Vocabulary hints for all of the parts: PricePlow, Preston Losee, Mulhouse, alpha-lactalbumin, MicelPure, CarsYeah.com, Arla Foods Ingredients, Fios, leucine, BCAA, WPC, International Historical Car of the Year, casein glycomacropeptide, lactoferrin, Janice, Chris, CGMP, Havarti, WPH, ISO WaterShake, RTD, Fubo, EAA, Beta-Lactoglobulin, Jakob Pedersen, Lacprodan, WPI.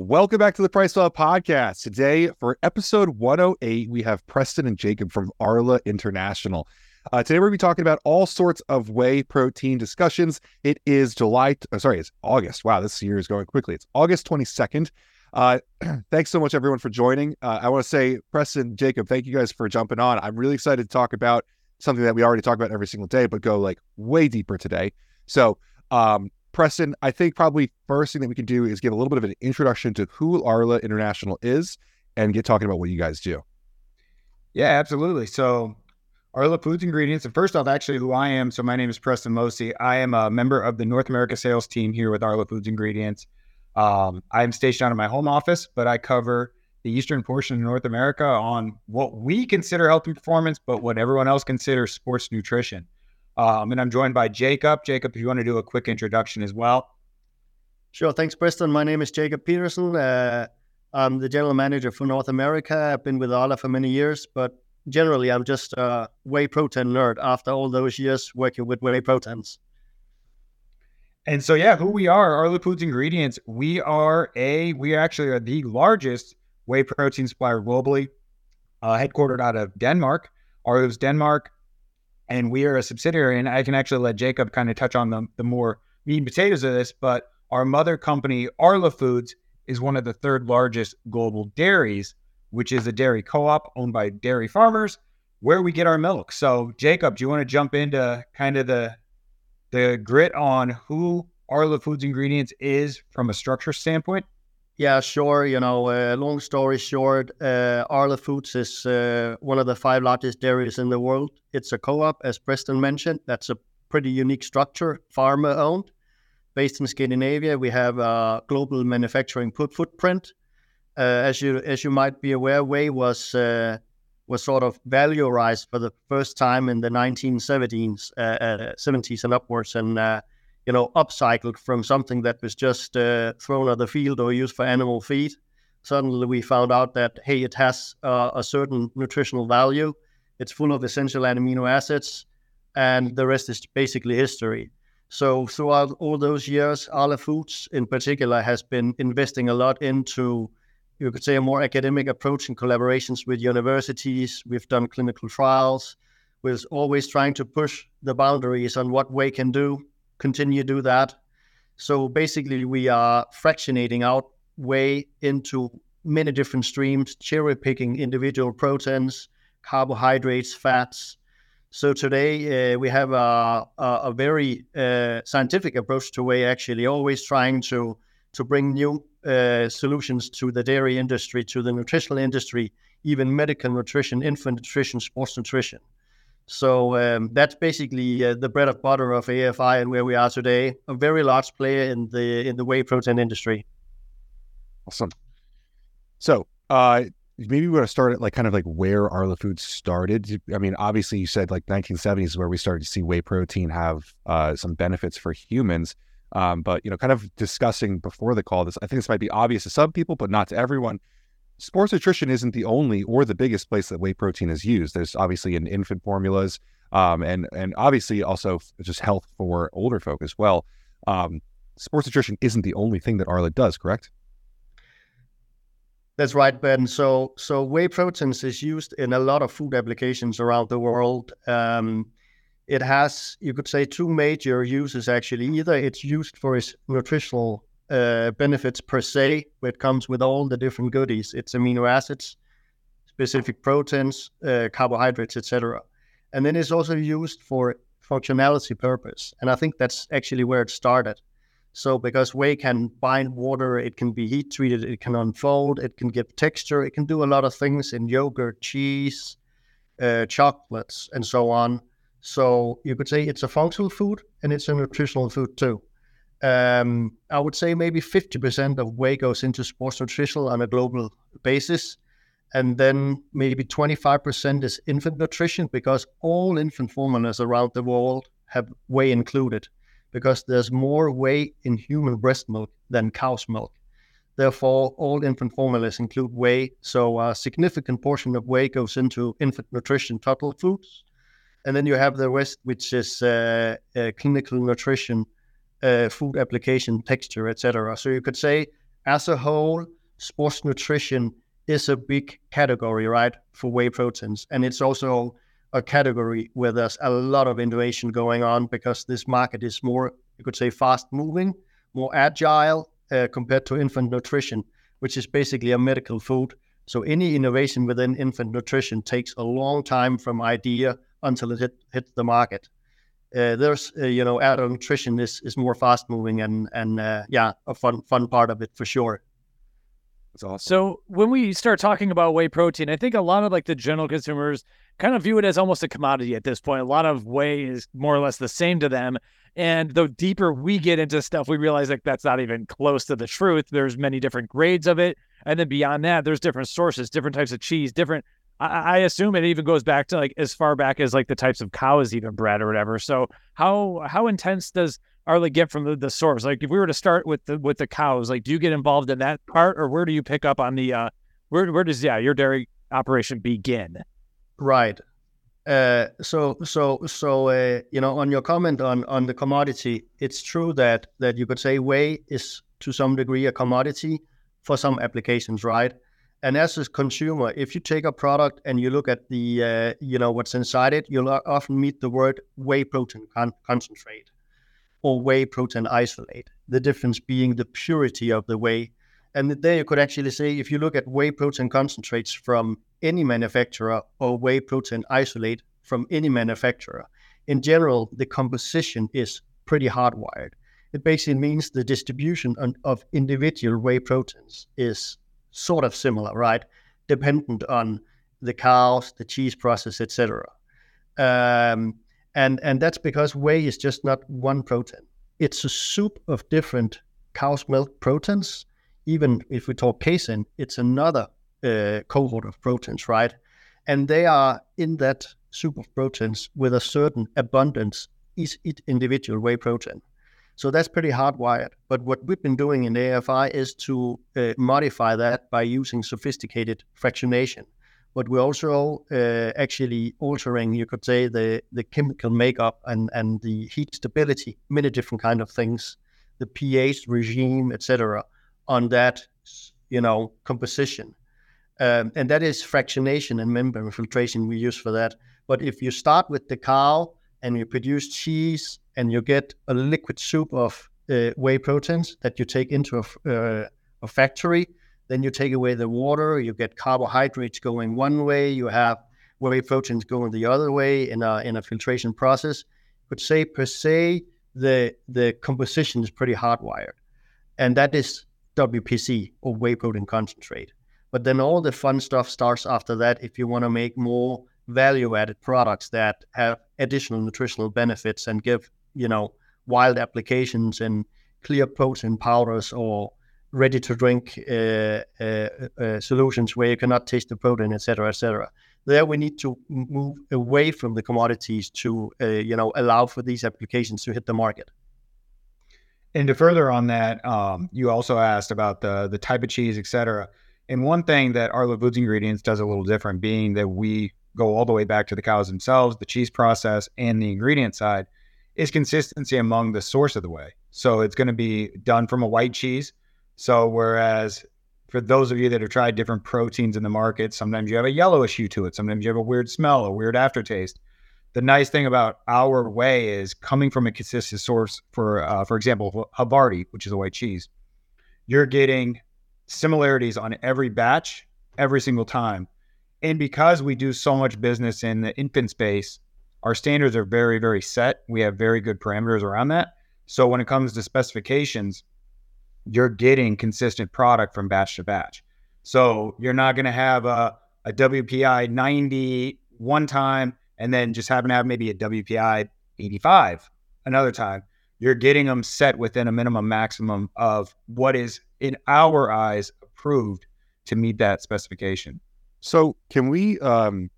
Welcome back to the PricePlow podcast. Today, for episode 108, we have Preston and Jakob from Arla International. Today, we're going to be talking about all sorts of whey protein discussions. It is it's August. Wow, this year is going quickly. It's August 22nd. Thanks so much, everyone, for joining. I want to say, Preston, Jakob, thank you guys for jumping on. I'm really excited to talk about something that we already talk about every single day, but go like way deeper today. So, Preston, I think probably first thing that we can do is give a little bit of an introduction to who Arla International is and get talking about what you guys do. Yeah, absolutely. So Arla Foods Ingredients, and first off, actually who I am. So my name is Preston Losee. I am a member of the North America sales team here with Arla Foods Ingredients. I'm stationed out of my home office, but I cover the eastern portion of North America on what we consider health and performance, but what everyone else considers sports nutrition. And I'm joined by Jakob. Jakob, if you want to do a quick introduction as well. Sure. Thanks, Preston. My name is Jakob Pedersen. I'm the general manager for North America. I've been with Arla for many years, but generally I'm just a whey protein nerd after all those years working with whey proteins. And so, yeah, who we are, Arla Foods Ingredients. We actually are the largest whey protein supplier globally, headquartered out of Denmark, Arla's Denmark. And we are a subsidiary, and I can actually let Jakob kind of touch on the more meat and potatoes of this, but our mother company, Arla Foods, is one of the third largest global dairies, which is a dairy co-op owned by dairy farmers where we get our milk. So Jakob, do you want to jump into kind of the grit on who Arla Foods Ingredients is from a structure standpoint? Yeah, sure. Long story short, Arla Foods is one of the five largest dairies in the world. It's a co-op, as Preston mentioned. That's a pretty unique structure, farmer-owned, based in Scandinavia. We have a global manufacturing footprint. As you might be aware, whey was sort of valorized for the first time in the 1970s, 70s and upwards, and upcycled from something that was just thrown at the field or used for animal feed. Suddenly we found out that, hey, it has a certain nutritional value. It's full of essential amino acids, and the rest is basically history. So throughout all those years, Arla Foods in particular has been investing a lot into, you could say, a more academic approach and collaborations with universities. We've done clinical trials. We're always trying to push the boundaries on what whey can do. Continue to do that. So basically we are fractionating out whey into many different streams, cherry picking individual proteins, carbohydrates, fats. So today we have a very scientific approach to whey, actually always trying to bring new solutions to the dairy industry, to the nutritional industry, even medical nutrition, infant nutrition, sports nutrition. So that's basically the bread and butter of AFI and where we are today. A very large player in the whey protein industry. Awesome. So maybe we want to start at where Arla Foods started. I mean, obviously you said 1970s where we started to see whey protein have some benefits for humans. But kind of discussing before the call, I think this might be obvious to some people, but not to everyone. Sports nutrition isn't the only or the biggest place that whey protein is used. There's obviously in infant formulas and obviously also just health for older folk as well. Sports nutrition isn't the only thing that Arla does, correct? That's right, Ben. So whey proteins is used in a lot of food applications around the world. It has, you could say, two major uses actually. Either it's used for its nutritional benefits per se, where it comes with all the different goodies. It's amino acids, specific proteins, carbohydrates, etc. And then it's also used for functionality purpose. And I think that's actually where it started. So because whey can bind water, it can be heat treated, it can unfold, it can give texture, it can do a lot of things in yogurt, cheese, chocolates, and so on. So you could say it's a functional food and it's a nutritional food too. I would say maybe 50% of whey goes into sports nutrition on a global basis. And then maybe 25% is infant nutrition because all infant formulas around the world have whey included because there's more whey in human breast milk than cow's milk. Therefore, all infant formulas include whey. So a significant portion of whey goes into infant nutrition, toddler foods. And then you have the rest, which is clinical nutrition, food application, texture, etc. So you could say as a whole, sports nutrition is a big category, right, for whey proteins. And it's also a category where there's a lot of innovation going on because this market is more, you could say, fast moving, more agile compared to infant nutrition, which is basically a medical food. So any innovation within infant nutrition takes a long time from idea until it hits the market. Adult nutrition is more fast moving and a fun part of it for sure. That's awesome. So when we start talking about whey protein, I think a lot of like the general consumers kind of view it as almost a commodity at this point. A lot of whey is more or less the same to them. And the deeper we get into stuff, we realize like that's not even close to the truth. There's many different grades of it. And then beyond that, there's different sources, different types of cheese, different. I assume it even goes back to like as far back as like the types of cows even bred or whatever. So how intense does Arla get from the source? Like if we were to start with the cows, like do you get involved in that part, or where do you pick up on the where does your dairy operation begin? Right. On your comment on the commodity, it's true that you could say whey is to some degree a commodity for some applications, right? And as a consumer, if you take a product and you look at the, what's inside it, you'll often meet the word whey protein concentrate or whey protein isolate, the difference being the purity of the whey. And there you could actually say, if you look at whey protein concentrates from any manufacturer or whey protein isolate from any manufacturer, in general, the composition is pretty hardwired. It basically means the distribution of individual whey proteins is sort of similar, right? Dependent on the cows, the cheese process, etc. And that's because whey is just not one protein. It's a soup of different cow's milk proteins. Even if we talk casein, it's another cohort of proteins, right? And they are in that soup of proteins with a certain abundance, each individual whey protein. So that's pretty hardwired. But what we've been doing in AFI is to modify that by using sophisticated fractionation. But we're also actually altering, you could say, the chemical makeup and the heat stability, many different kind of things, the pH regime, etc., on that, composition. And that is fractionation and membrane filtration we use for that. But if you start with the cow and you produce cheese, and you get a liquid soup of whey proteins that you take into a factory. Then you take away the water. You get carbohydrates going one way. You have whey proteins going the other way in a filtration process. But say per se, the composition is pretty hardwired, and that is WPC or whey protein concentrate. But then all the fun stuff starts after that. If you want to make more value-added products that have additional nutritional benefits and give wild applications and clear protein powders or ready-to-drink solutions where you cannot taste the protein, et cetera, et cetera. There we need to move away from the commodities to, allow for these applications to hit the market. And to further on that, you also asked about the type of cheese, et cetera. And one thing that Arla Foods Ingredients does a little different, being that we go all the way back to the cows themselves, the cheese process, and the ingredient side, is consistency among the source of the whey. So it's going to be done from a white cheese. So whereas for those of you that have tried different proteins in the market, sometimes you have a yellowish hue to it. Sometimes you have a weird smell, a weird aftertaste. The nice thing about our whey is coming from a consistent source. For example, Havarti, which is a white cheese, you're getting similarities on every batch, every single time. And because we do so much business in the infant space, our standards are very, very set. We have very good parameters around that. So when it comes to specifications, you're getting consistent product from batch to batch. So you're not going to have a WPI 90 one time and then just happen to have maybe a WPI 85 another time. You're getting them set within a minimum maximum of what is, in our eyes, approved to meet that specification. So can we,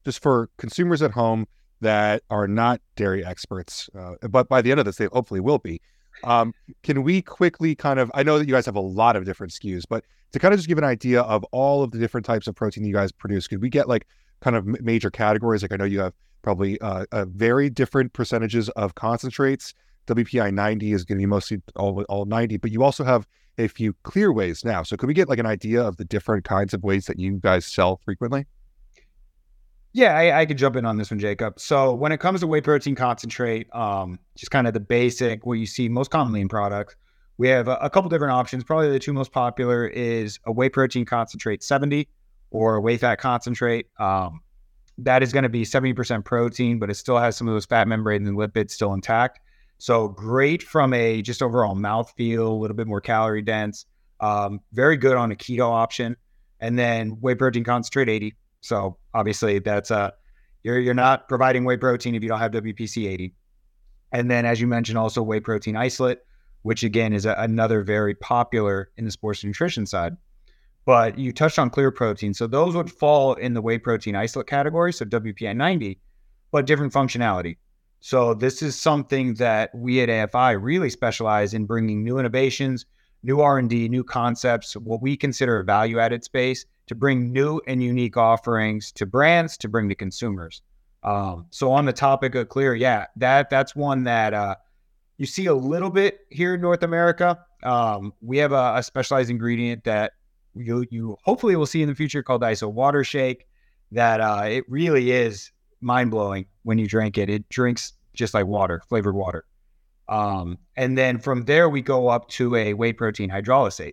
just for consumers at home, that are not dairy experts, but by the end of this, they hopefully will be. Can we quickly kind of, I know that you guys have a lot of different SKUs, but to kind of just give an idea of all of the different types of protein you guys produce, could we get like kind of major categories? Like I know you have probably a very different percentages of concentrates. WPI 90 is going to be mostly all 90, but you also have a few clear ways now. So could we get like an idea of the different kinds of ways that you guys sell frequently? Yeah, I could jump in on this one, Jakob. So when it comes to whey protein concentrate, just kind of the basic, what you see most commonly in products, we have a couple different options. Probably the two most popular is a whey protein concentrate 70 or a whey fat concentrate. That is going to be 70% protein, but it still has some of those fat membranes and lipids still intact. So great from a just overall mouthfeel, a little bit more calorie dense, very good on a keto option. And then whey protein concentrate 80. So obviously that's you're not providing whey protein if you don't have WPC 80. And then as you mentioned, also whey protein isolate, which again is another very popular in the sports nutrition side. But you touched on clear protein. So those would fall in the whey protein isolate category, so WPI 90, but different functionality. So this is something that we at AFI really specialize in, bringing new innovations, new R&D, new concepts, what we consider a value-added space, to bring new and unique offerings to brands, to bring to consumers. So on the topic of clear, yeah, that's one that you see a little bit here in North America. We have a specialized ingredient that you hopefully will see in the future called ISO WaterShake, that it really is mind-blowing when you drink it. It drinks just like water, flavored water. And then from there, we go up to a whey protein hydrolysate.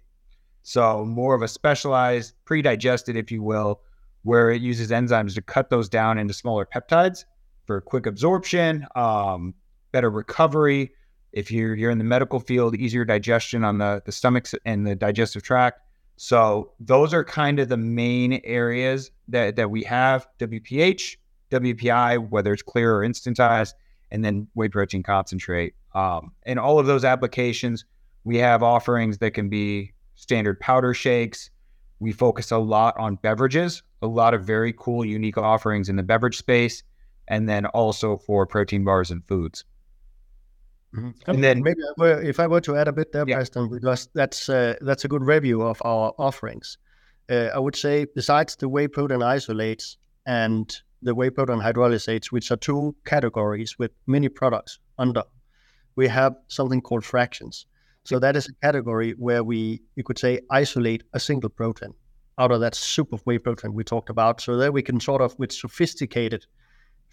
So more of a specialized, pre-digested, if you will, where it uses enzymes to cut those down into smaller peptides for quick absorption, better recovery. If you're in the medical field, easier digestion on the stomach and the digestive tract. So those are kind of the main areas that we have: WPH, WPI, whether it's clear or instantized, and then whey protein concentrate. In all of those applications, we have offerings that can be standard powder shakes. We focus a lot on beverages, a lot of very cool, unique offerings in the beverage space, and then also for protein bars and foods. Mm-hmm. And then maybe if I were to add a bit there, Preston, because that's a good review of our offerings. I would say besides the whey protein isolates and the whey protein hydrolysates, which are two categories with many products under, we have something called fractions. So that is a category where you could say, isolate a single protein out of that soup of whey protein we talked about. So there we can sort of, with sophisticated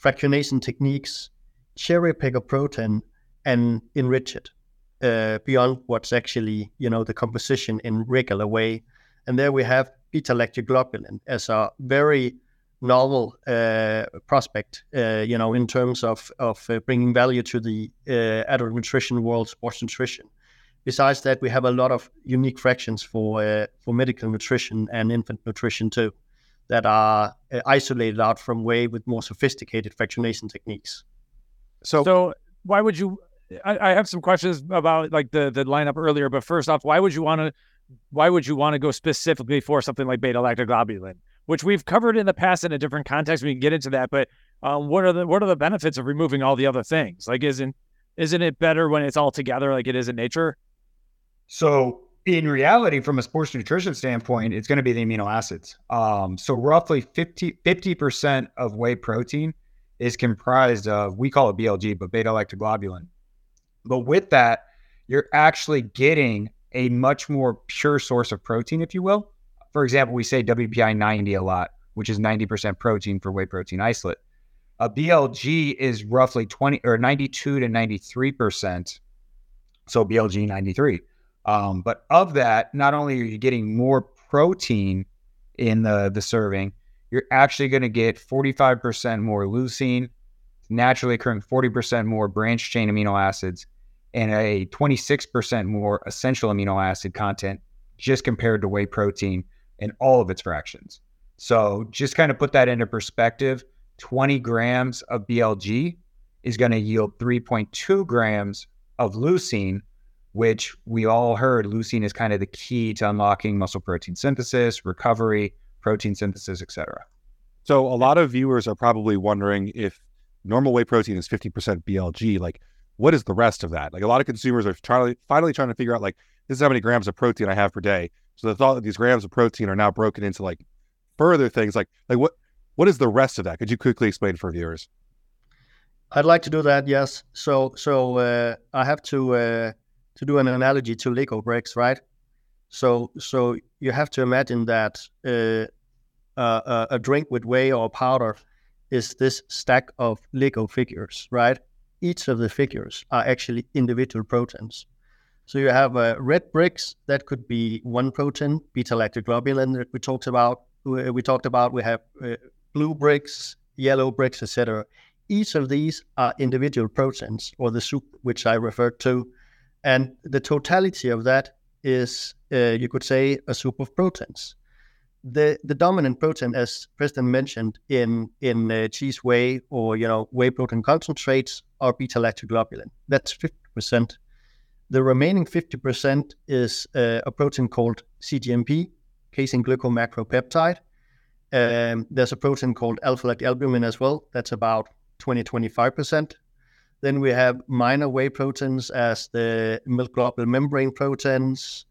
fractionation techniques, cherry pick a protein and enrich it beyond what's actually, the composition in regular way. And there we have beta-lactoglobulin as a very novel prospect, in terms of bringing value to the adult nutrition world, sports nutrition. Besides that, we have a lot of unique fractions for medical nutrition and infant nutrition too, that are isolated out from whey with more sophisticated fractionation techniques. So why would you? I have some questions about like the lineup earlier, but first off, why would you want to go specifically for something like beta-lactoglobulin, which we've covered in the past in a different context? We can get into that, but what are the benefits of removing all the other things? Like, isn't it better when it's all together, like it is in nature? So in reality, from a sports nutrition standpoint, it's going to be the amino acids. So roughly 50% of whey protein is comprised of, we call it BLG, but beta-lactoglobulin. But with that, you're actually getting a much more pure source of protein, if you will. For example, we say WPI 90 a lot, which is 90% protein for whey protein isolate. A BLG is roughly 20 or 92 to 93%. So BLG 93. But of that, not only are you getting more protein in the serving, you're actually going to get 45% more leucine, naturally occurring 40% more branch chain amino acids, and a 26% more essential amino acid content just compared to whey protein in all of its fractions. So just kind of put that into perspective, 20 grams of BLG is going to yield 3.2 grams of leucine, which we all heard leucine is kind of the key to unlocking muscle protein synthesis, recovery, protein synthesis, et cetera. So a lot of viewers are probably wondering, if normal whey protein is 50% BLG, like what is the rest of that? Like a lot of consumers are finally trying to figure out, like, this is how many grams of protein I have per day. So the thought that these grams of protein are now broken into like further things, like what is the rest of that? Could you quickly explain for viewers? I'd like to do that, yes. So I have to do an analogy to Lego bricks, right? So you have to imagine that a drink with whey or powder is this stack of Lego figures, right? Each of the figures are actually individual proteins. So you have red bricks, that could be one protein, beta-lactoglobulin that we talked about, we have blue bricks, yellow bricks, etc. Each of these are individual proteins, or the soup, which I referred to. And the totality of that is, you could say, a soup of proteins. The dominant protein, as Preston mentioned, in cheese whey or whey protein concentrates are beta-lactoglobulin. That's 50%. The remaining 50% is a protein called CGMP, casein glycomacropeptide. There's a protein called alpha-lactalbumin as well. That's about 20-25%. Then we have minor whey proteins as the milk globulin membrane proteins.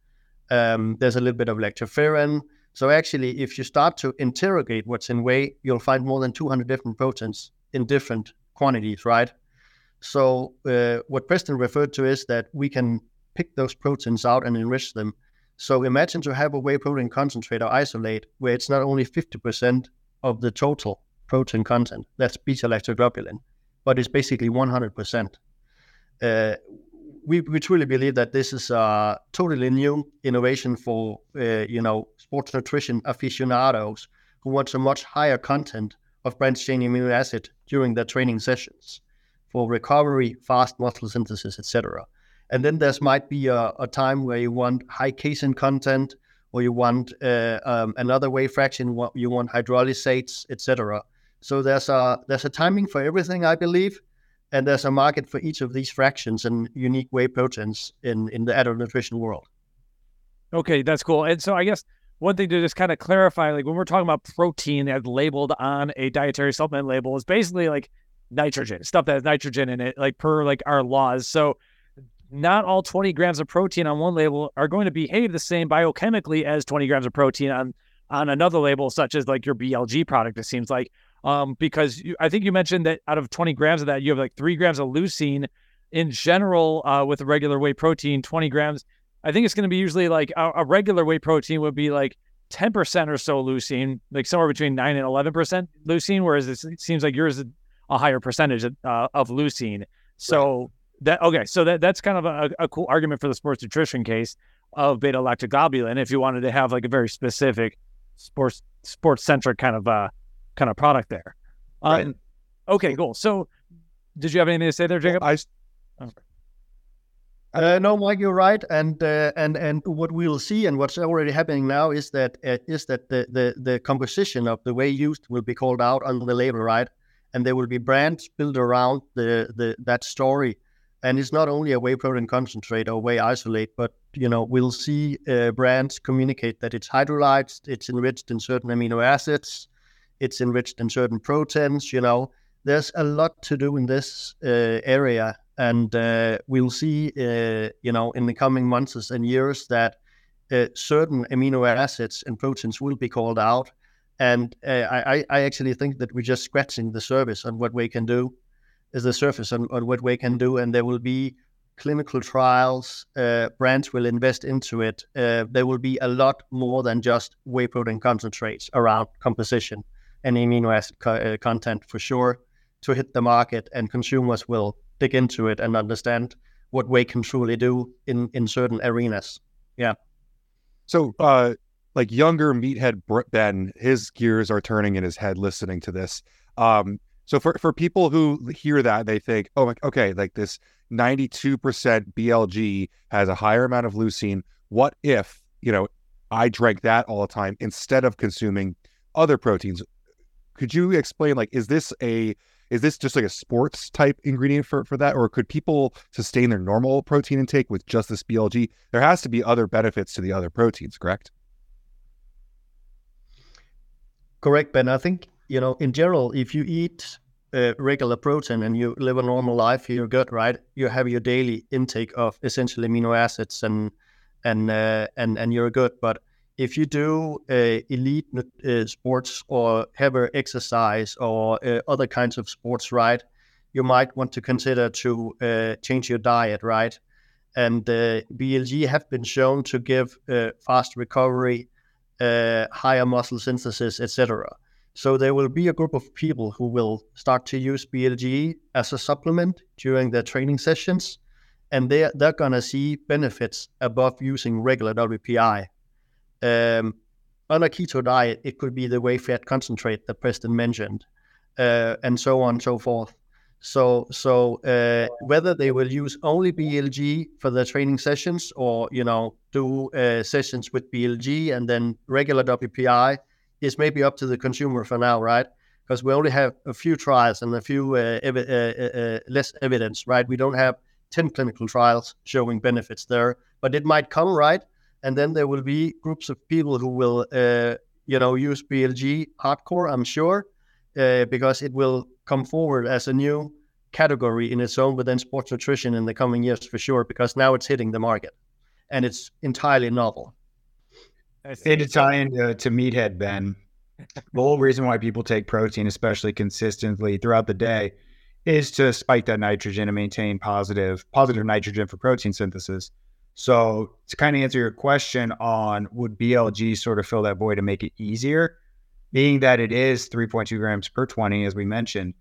There's a little bit of lactoferrin. So actually, if you start to interrogate what's in whey, you'll find more than 200 different proteins in different quantities, right? So what Preston referred to is that we can pick those proteins out and enrich them. So imagine to have a whey protein concentrate or isolate where it's not only 50% of the total protein content, that's beta-lactoglobulin, but it's basically 100%. We truly believe that this is a totally new innovation for sports nutrition aficionados who want a much higher content of branch-chaining amino acid during their training sessions for recovery, fast muscle synthesis, etc. And then there might be a time where you want high casein content, or you want another whey fraction, you want hydrolysates, etc. So there's a timing for everything, I believe. And there's a market for each of these fractions and unique whey proteins in the adult nutrition world. Okay, that's cool. And so I guess one thing to just kind of clarify, like when we're talking about protein as labeled on a dietary supplement label, is basically like nitrogen, stuff that has nitrogen in it, like per like our laws. So not all 20 grams of protein on one label are going to behave the same biochemically as 20 grams of protein on another label, such as like your BLG product, it seems like. Because I think you mentioned that out of 20 grams of that, you have like 3 grams of leucine in general with a regular whey protein, 20 grams. I think it's going to be usually like a regular whey protein would be like 10% or so leucine, like somewhere between 9 and 11% leucine, whereas it seems like yours is a higher percentage of leucine. So that's kind of a cool argument for the sports nutrition case of beta-lactoglobulin if you wanted to have like a very specific sports-centric kind of product there. Right. Okay, cool. So did you have anything to say there, Jakob? No, Mike, you're right. And what we'll see and what's already happening now is that the composition of the whey used will be called out on the label, right? And there will be brands built around that story. And it's not only a whey protein concentrate or whey isolate, but we'll see brands communicate that it's hydrolyzed, it's enriched in certain amino acids, it's enriched in certain proteins. There's a lot to do in this area, and we'll see, in the coming months and years that certain amino acids and proteins will be called out. And I actually think that we're just scratching the surface on what we can do, and there will be clinical trials. Brands will invest into it. There will be a lot more than just whey protein concentrates around composition and amino acid content for sure to hit the market, and consumers will dig into it and understand what whey can truly do in certain arenas. Yeah. So like younger meathead Ben, his gears are turning in his head listening to this. So for people who hear that, they think, oh, okay, like this 92% BLG has a higher amount of leucine. What if, I drank that all the time instead of consuming other proteins? Could you explain, like, is this just like a sports type ingredient for that? Or could people sustain their normal protein intake with just this BLG? There has to be other benefits to the other proteins, correct? Correct, Ben. I think, in general, if you eat regular protein and you live a normal life, you're good, right? You have your daily intake of essential amino acids and you're good. But if you do elite sports or heavier exercise or other kinds of sports, right, you might want to consider to change your diet, right? And BLG have been shown to give fast recovery, higher muscle synthesis, etc. So there will be a group of people who will start to use BLG as a supplement during their training sessions, and they're going to see benefits above using regular WPI. On a keto diet, it could be the whey fat concentrate that Preston mentioned, and so on and so forth. So whether they will use only BLG for their training sessions, or do sessions with BLG and then regular WPI, is maybe up to the consumer for now, right? Because we only have a few trials and a few less evidence, right? We don't have 10 clinical trials showing benefits there, but it might come, right? And then there will be groups of people who will, use BLG hardcore, I'm sure, because it will come forward as a new category in its own within sports nutrition in the coming years for sure, because now it's hitting the market and it's entirely novel. I say to tie into meathead, Ben, the whole reason why people take protein, especially consistently throughout the day, is to spike that nitrogen and maintain positive nitrogen for protein synthesis. So to kind of answer your question on would BLG sort of fill that void and make it easier, being that it is 3.2 grams per 20, as we mentioned,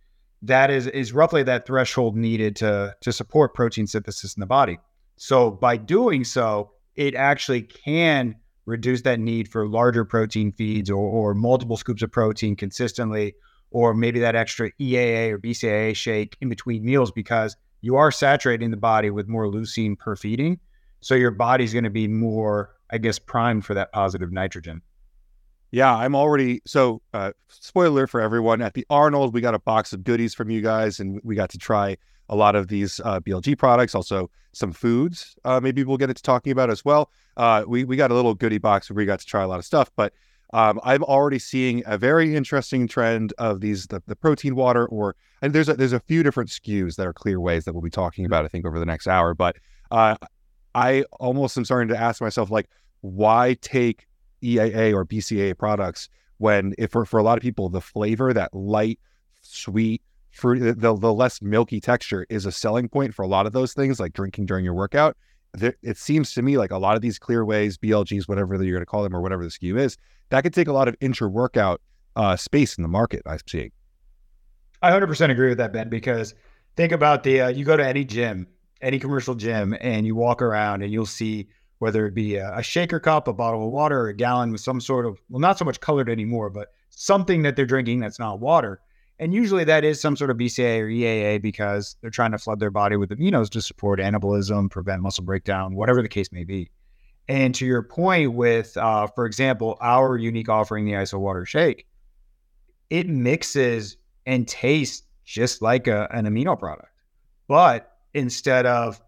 that is roughly that threshold needed to support protein synthesis in the body. So by doing so, it actually can reduce that need for larger protein feeds or multiple scoops of protein consistently, or maybe that extra EAA or BCAA shake in between meals, because you are saturating the body with more leucine per feeding. So your body's going to be more, I guess, primed for that positive nitrogen. Yeah, I'm already, so spoiler for everyone, at the Arnold, we got a box of goodies from you guys, and we got to try a lot of these BLG products, also some foods maybe we'll get into talking about as well. We got a little goodie box where we got to try a lot of stuff, but I'm already seeing a very interesting trend of these, the protein water, and there's a few different SKUs that are clear ways that we'll be talking about, I think, over the next hour, but I almost am starting to ask myself, like, why take EAA or BCAA products when, if for a lot of people, the flavor, that light, sweet, fruity, the less milky texture is a selling point for a lot of those things, like drinking during your workout. It seems to me like a lot of these clear ways, BLGs, whatever you're going to call them, or whatever the SKU is, that could take a lot of intra-workout space in the market, I'm seeing. I 100% agree with that, Ben, because think about you go to any gym, any commercial gym, and you walk around and you'll see, whether it be a shaker cup, a bottle of water, or a gallon with some sort of, well, not so much colored anymore, but something that they're drinking that's not water. And usually that is some sort of BCAA or EAA, because they're trying to flood their body with aminos to support anabolism, prevent muscle breakdown, whatever the case may be. And to your point with, for example, our unique offering, the ISO WaterShake, it mixes and tastes just like an amino product. But instead of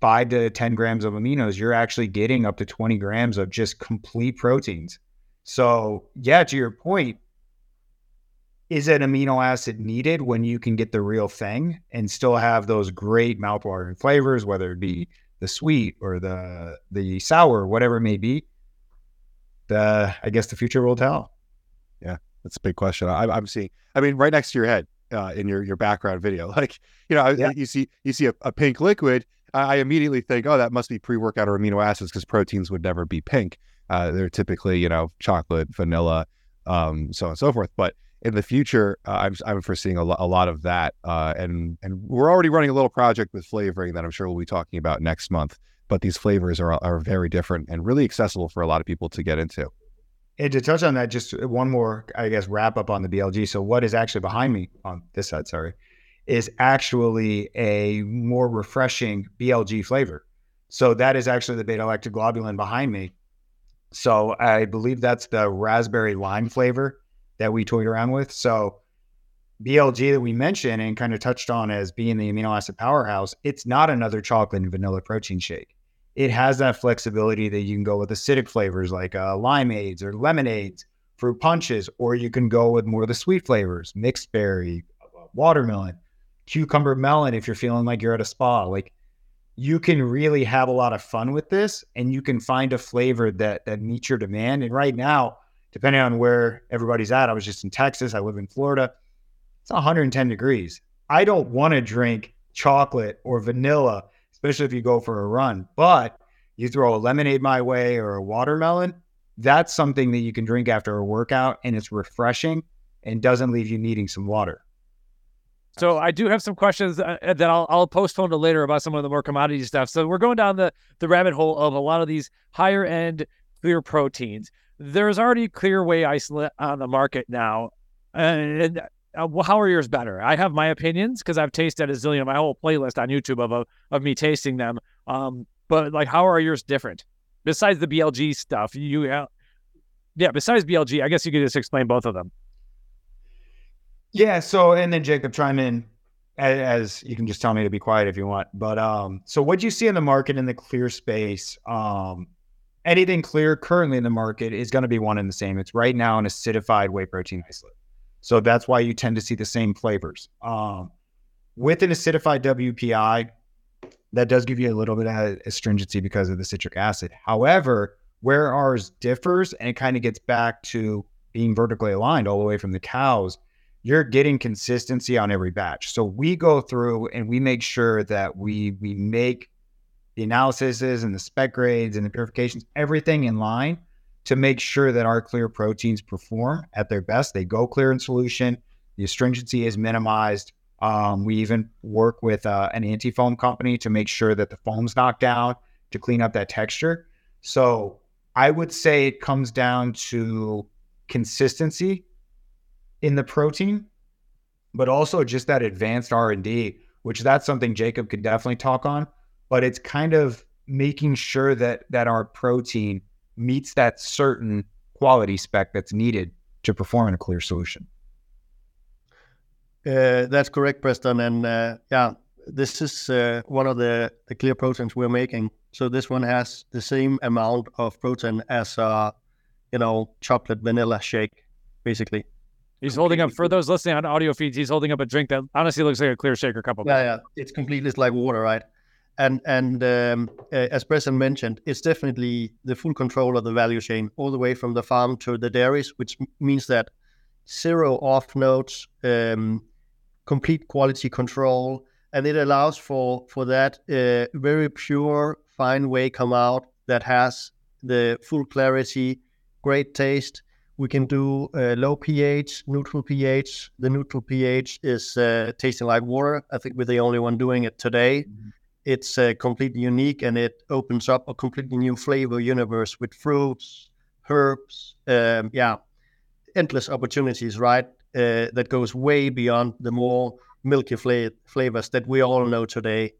5 to 10 grams of aminos, you're actually getting up to 20 grams of just complete proteins. So yeah, to your point, is an amino acid needed when you can get the real thing and still have those great mouthwatering flavors, whether it be the sweet or the sour, whatever it may be? I guess the future will tell. Yeah, that's a big question. I'm seeing, I mean, right next to your head in your background video, like, yeah. you see a pink liquid, I immediately think, oh, that must be pre-workout or amino acids, because proteins would never be pink. They're typically, chocolate, vanilla, so on and so forth. But in the future, I'm foreseeing a lot of that. And we're already running a little project with flavoring that I'm sure we'll be talking about next month. But these flavors are very different and really accessible for a lot of people to get into. And to touch on that, just one more, I guess, wrap up on the BLG. So what is actually behind me on this side, sorry, is actually a more refreshing BLG flavor. So that is actually the beta-lactoglobulin behind me. So I believe that's the raspberry lime flavor that we toyed around with. So BLG that we mentioned and kind of touched on as being the amino acid powerhouse, it's not another chocolate and vanilla protein shake. It has that flexibility that you can go with acidic flavors like limeades or lemonades, fruit punches, or you can go with more of the sweet flavors, mixed berry, watermelon, cucumber melon, if you're feeling like you're at a spa. Like, you can really have a lot of fun with this, and you can find a flavor that meets your demand. And right now, depending on where everybody's at, I was just in Texas, I live in Florida, it's 110 degrees. I don't want to drink chocolate or vanilla especially if you go for a run. But you throw a lemonade my way or a watermelon, that's something that you can drink after a workout, and it's refreshing and doesn't leave you needing some water. So I do have some questions that I'll postpone to later about some of the more commodity stuff. So we're going down the rabbit hole of a lot of these higher end clear proteins. There's already clear whey isolate on the market now. And how are yours better? I have my opinions because I've tasted a zillion, my whole playlist on YouTube of me tasting them. But like, how are yours different? Besides the BLG stuff, besides BLG, I guess you could just explain both of them. Yeah. So, and then Jakob, chime in as you can just tell me to be quiet if you want. But so what you see in the market in the clear space, anything clear currently in the market is going to be one and the same. It's right now an acidified whey protein isolate. So that's why you tend to see the same flavors. With an acidified WPI, that does give you a little bit of astringency because of the citric acid. However, where ours differs, and it kind of gets back to being vertically aligned all the way from the cows, you're getting consistency on every batch. So we go through and we make sure that we make the analyses and the spec grades and the purifications, everything in line to make sure that our clear proteins perform at their best. They go clear in solution. The astringency is minimized. We even work with an anti-foam company to make sure that the foam's knocked down to clean up that texture. So I would say it comes down to consistency in the protein, but also just that advanced R&D, which that's something Jakob could definitely talk on, but it's kind of making sure that our protein meets that certain quality spec that's needed to perform in a clear solution. That's correct, Preston. And this is one of the clear proteins we're making. So this one has the same amount of protein as chocolate vanilla shake, basically. He's holding up, for those listening on audio feeds, he's holding up a drink that honestly looks like a clear shaker cup of water. Yeah. It's completely like water, right? And as Preston mentioned, it's definitely the full control of the value chain, all the way from the farm to the dairies, which means that zero off notes, complete quality control, and it allows for that very pure, fine whey come out that has the full clarity, great taste. We can do low pH, neutral pH. The neutral pH is tasting like water. I think we're the only one doing it today. Mm-hmm. It's completely unique, and it opens up a completely new flavor universe with fruits, herbs, endless opportunities, right? That goes way beyond the more milky flavors that we all know today.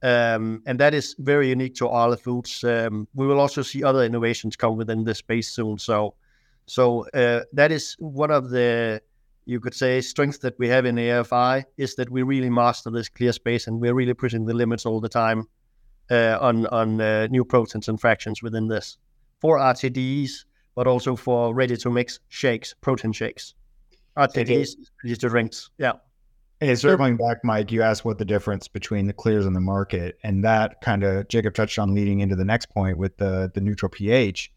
And that is very unique to Arla Foods. We will also see other innovations come within this space soon, So that is one of the, you could say, strengths that we have in AFI, is that we really master this clear space, and we're really pushing the limits all the time on new proteins and fractions within this, for RTDs, but also for ready-to-mix shakes, protein shakes. RTDs, ready-to-drinks, yeah. And circling back, Mike, you asked what the difference between the clears and the market, and that kind of, Jakob touched on leading into the next point with the neutral pH.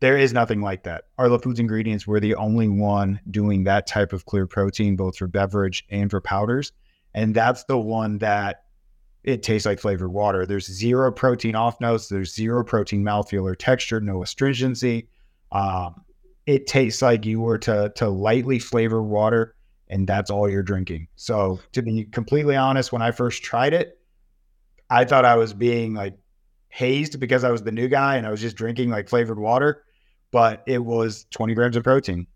There is nothing like that. Arla Foods Ingredients, we're the only one doing that type of clear protein, both for beverage and for powders. And that's the one that it tastes like flavored water. There's zero protein off notes. There's zero protein mouthfeel or texture, no astringency. It tastes like you were to lightly flavor water, and that's all you're drinking. So to be completely honest, when I first tried it, I thought I was being like hazed because I was the new guy and I was just drinking like flavored water. But it was 20 grams of protein.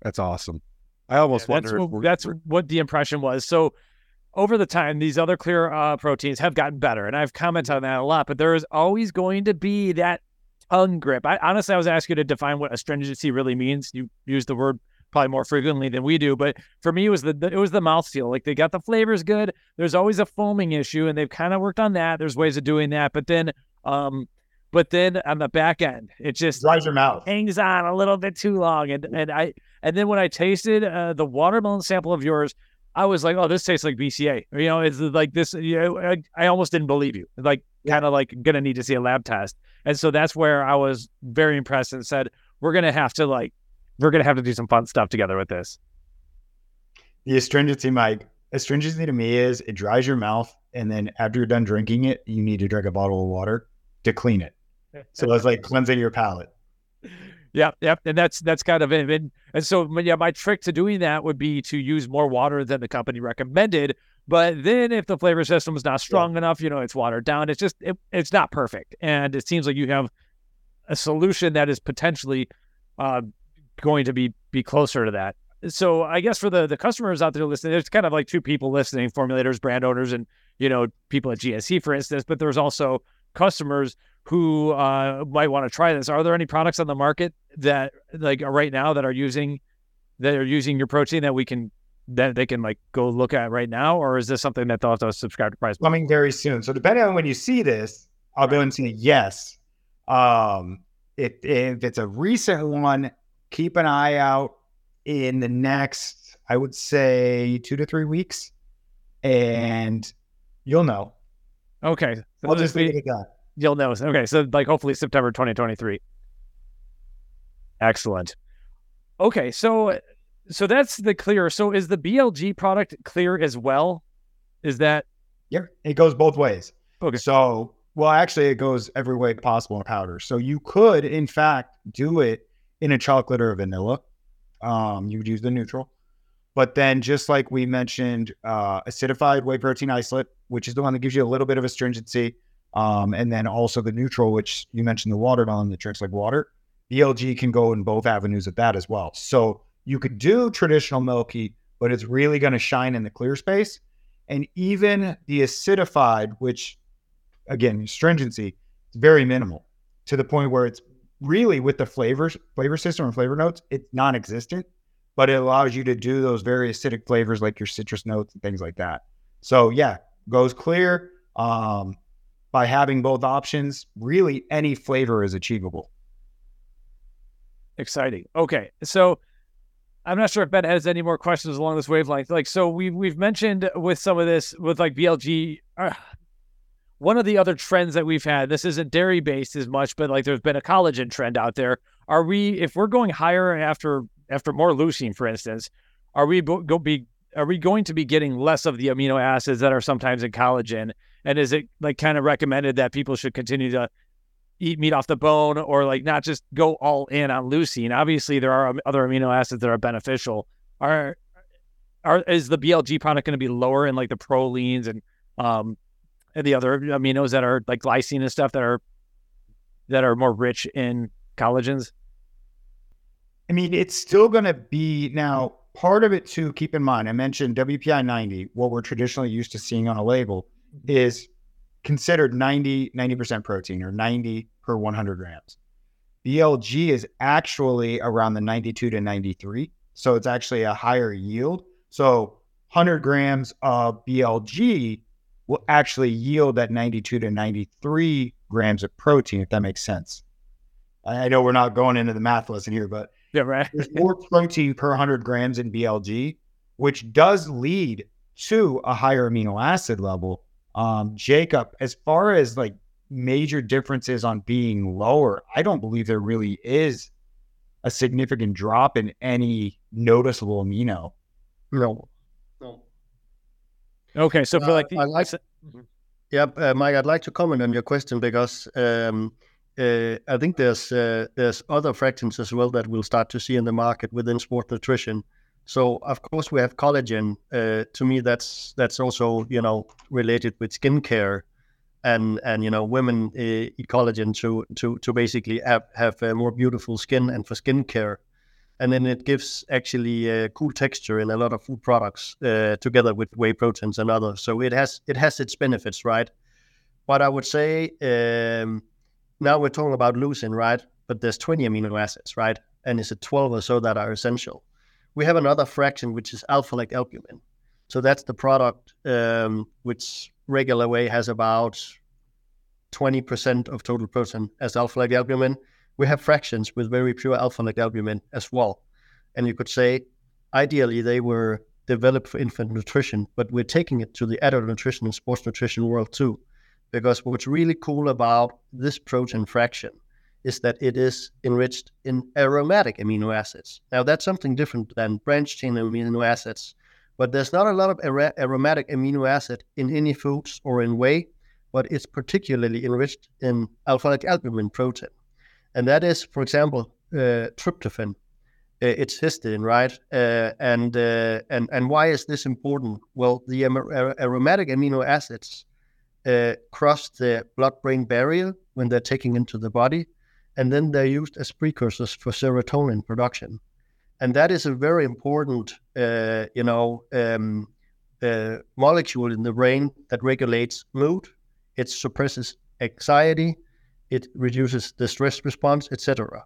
That's awesome. I almost wonder. That's what the impression was. So over the time, these other clear proteins have gotten better. And I've commented on that a lot, but there is always going to be that tongue grip. I was asked you to define what astringency really means. You use the word probably more frequently than we do. But for me, it was the mouthfeel. Like, they got the flavors good. There's always a foaming issue, and they've kind of worked on that. There's ways of doing that. But then on the back end, it just hangs on a little bit too long. And then when I tasted the watermelon sample of yours, I was like, oh, this tastes like BCA. It's like this. I almost didn't believe you. Gonna need to see a lab test. And so that's where I was very impressed and said, we're gonna have to do some fun stuff together with this. The astringency, Mike. Astringency to me is it dries your mouth. And then after you're done drinking it, you need to drink a bottle of water to clean it. So it's like cleansing your palate. Yep. And that's kind of it. And so my trick to doing that would be to use more water than the company recommended. But then if the flavor system is not strong enough, it's watered down. It's just, it's not perfect. And it seems like you have a solution that is potentially going to be closer to that. So I guess for the customers out there listening, there's kind of like two people listening, formulators, brand owners, and, people at GSC, for instance, but there's also customers who might want to try this. Are there any products on the market that right now that are using your protein that they can go look at right now? Or is this something that they'll have to subscribe to PricePlow? Coming very soon. So depending on when you see this, I'll go and say yes. If it's a recent one, keep an eye out in the next, I would say 2 to 3 weeks, and you'll know. Okay. So I'll just leave it at that. You'll know. Okay. So hopefully September, 2023. Excellent. Okay. So that's the clear. So is the BLG product clear as well? Is that? Yeah. It goes both ways. Okay. So, well, actually it goes every way possible in powder. So you could, in fact, do it in a chocolate or a vanilla. You would use the neutral, but then just like we mentioned, acidified whey protein isolate, which is the one that gives you a little bit of astringency. And then also the neutral, which you mentioned the watermelon that drinks like water. BLG can go in both avenues of that as well. So you could do traditional milky, but it's really going to shine in the clear space. And even the acidified, which again, astringency, it's very minimal to the point where it's really with the flavor system and flavor notes, it's non-existent, but it allows you to do those very acidic flavors like your citrus notes and things like that. So yeah, goes clear. By having both options, really any flavor is achievable. Exciting. Okay. So I'm not sure if Ben has any more questions along this wavelength. So we've mentioned with some of this, with BLG, one of the other trends that we've had, this isn't dairy based as much, but there's been a collagen trend out there. If we're going higher after more leucine, for instance, are we going to be getting less of the amino acids that are sometimes in collagen? And is it kind of recommended that people should continue to eat meat off the bone or not just go all in on leucine? Obviously there are other amino acids that are beneficial. Is the BLG product going to be lower in the prolines and the other aminos that are glycine and stuff that are more rich in collagens? I mean, it's still going to be now part of it too. Keep in mind, I mentioned WPI 90, what we're traditionally used to seeing on a label is considered 90% protein or 90 per 100 grams. BLG is actually around the 92 to 93. So it's actually a higher yield. So 100 grams of BLG will actually yield that 92 to 93 grams of protein, if that makes sense. I know we're not going into the math lesson here, but yeah, right. There's more protein per 100 grams in BLG, which does lead to a higher amino acid level. Jakob, as far as major differences on being lower, I don't believe there really is a significant drop in any noticeable amino. No. Okay, so for Mike, I'd like to comment on your question because I think there's other fractions as well that we'll start to see in the market within sport nutrition. So of course we have collagen. To me, that's also related with skincare, and women eat collagen to basically have a more beautiful skin and for skincare, and then it gives actually a cool texture in a lot of food products together with whey proteins and others. So it has its benefits, right? But I would say now we're talking about leucine, right? But there's 20 amino acids, right? And is it 12 or so that are essential? We have another fraction, which is alpha-lactalbumin. So that's the product which regular whey has about 20% of total protein as alpha-lactalbumin. We have fractions with very pure alpha-lactalbumin as well. And you could say, ideally, they were developed for infant nutrition, but we're taking it to the adult nutrition and sports nutrition world too. Because what's really cool about this protein fraction is that it is enriched in aromatic amino acids. Now, that's something different than branched-chain amino acids, But there's not a lot of aromatic amino acid in any foods or in whey, but it's particularly enriched in alpha-lactalbumin protein. And that is, for example, tryptophan. It's histidine, right? And why is this important? Well, the aromatic amino acids cross the blood-brain barrier when they're taken into the body, and then they're used as precursors for serotonin production. And that is a very important, molecule in the brain that regulates mood. It suppresses anxiety. It reduces the stress response, etc.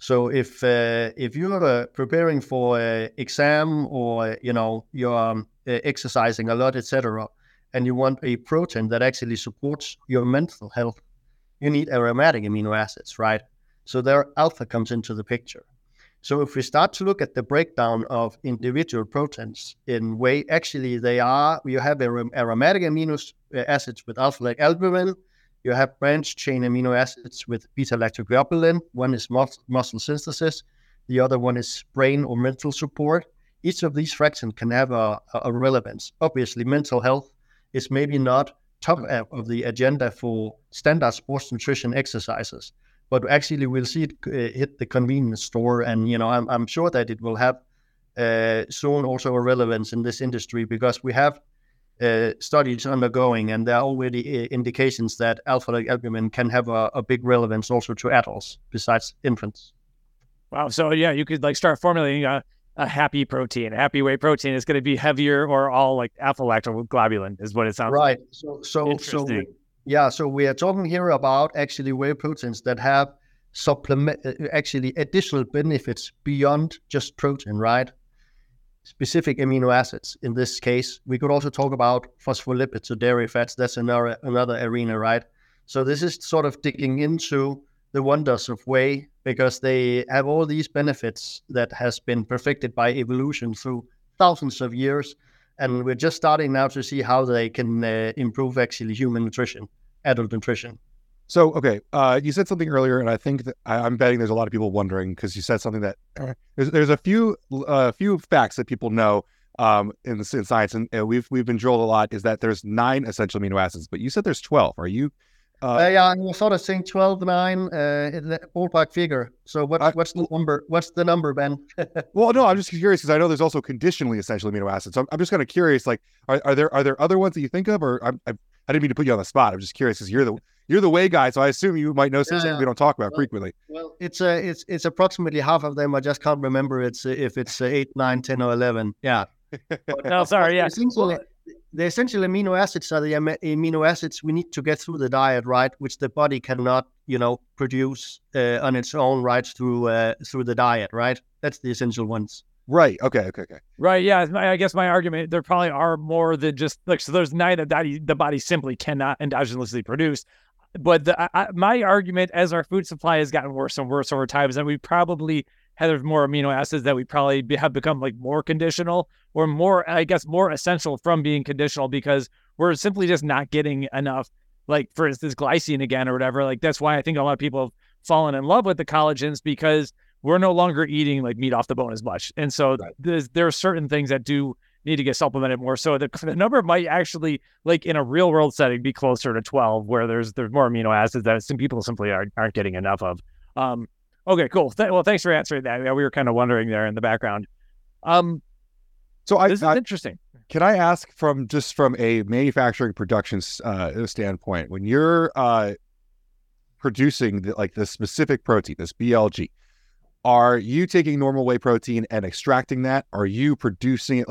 So if you're preparing for an exam or you're exercising a lot, etc., and you want a protein that actually supports your mental health, you need aromatic amino acids, right? So their alpha comes into the picture. So if we start to look at the breakdown of individual proteins in whey, actually you have aromatic amino acids with alpha-lactalbumin, you have branch-chain amino acids with beta-lactoglobulin, one is muscle synthesis, the other one is brain or mental support. Each of these fractions can have a relevance. Obviously, mental health is maybe not top of the agenda for standard sports nutrition exercises, but actually we'll see it hit the convenience store, and I'm sure that it will have soon also a relevance in this industry, because we have studies undergoing, and there are already indications that alpha-lactalbumin can have a big relevance also to adults besides infants. Wow, so yeah, you could start formulating a happy protein. Happy whey protein is going to be heavier or all alpha-lactoglobulin is what it sounds like. Right, so yeah, so we are talking here about actually whey proteins that have additional benefits beyond just protein, right? Specific amino acids in this case. We could also talk about phospholipids or dairy fats. That's another arena, right? So this is sort of digging into the wonders of whey, because they have all these benefits that has been perfected by evolution through thousands of years. And we're just starting now to see how they can improve actually human nutrition, adult nutrition. So, okay, you said something earlier, and I think that I'm betting there's a lot of people wondering, because you said something that there's a few facts that people know in science, and we've been drilled a lot, is that there's 9 essential amino acids, but you said there's 12. Are you? Yeah, I'm sort of saying 12, 9, in the ballpark figure. So what's the number? What's the number, Ben? Well, no, I'm just curious, because I know there's also conditionally essential amino acids. So I'm just kind of curious, are there other ones that you think of, or I didn't mean to put you on the spot. I'm just curious, because you're the whey guy, so I assume you might know something we don't talk about frequently. Well, it's approximately half of them. I just can't remember if it's 8, 9, 10, or 11. Yeah. No, sorry. Yeah. The essential amino acids are the amino acids we need to get through the diet, right? Which the body cannot, produce on its own, right? Through the diet, right? That's the essential ones. Right. Okay. Right. Yeah. I guess my argument, there probably are more than just so there's 9 that the body simply cannot endogenously produce. But my argument, as our food supply has gotten worse and worse over time, is that we probably have more amino acids that we probably have become more conditional, or more essential from being conditional, because we're simply just not getting enough, for instance, glycine again or whatever. That's why I think a lot of people have fallen in love with the collagens, because we're no longer eating meat off the bone as much. And so there are certain things that do need to get supplemented more. So the number might actually, in a real world setting, be closer to 12, where there's more amino acids that some people simply aren't getting enough of. Okay, cool. Well, thanks for answering that. Yeah, we were kind of wondering there in the background. This is interesting. Can I ask from a manufacturing production standpoint, when you're producing the specific protein, this BLG, are you taking normal whey protein and extracting that? Are you producing it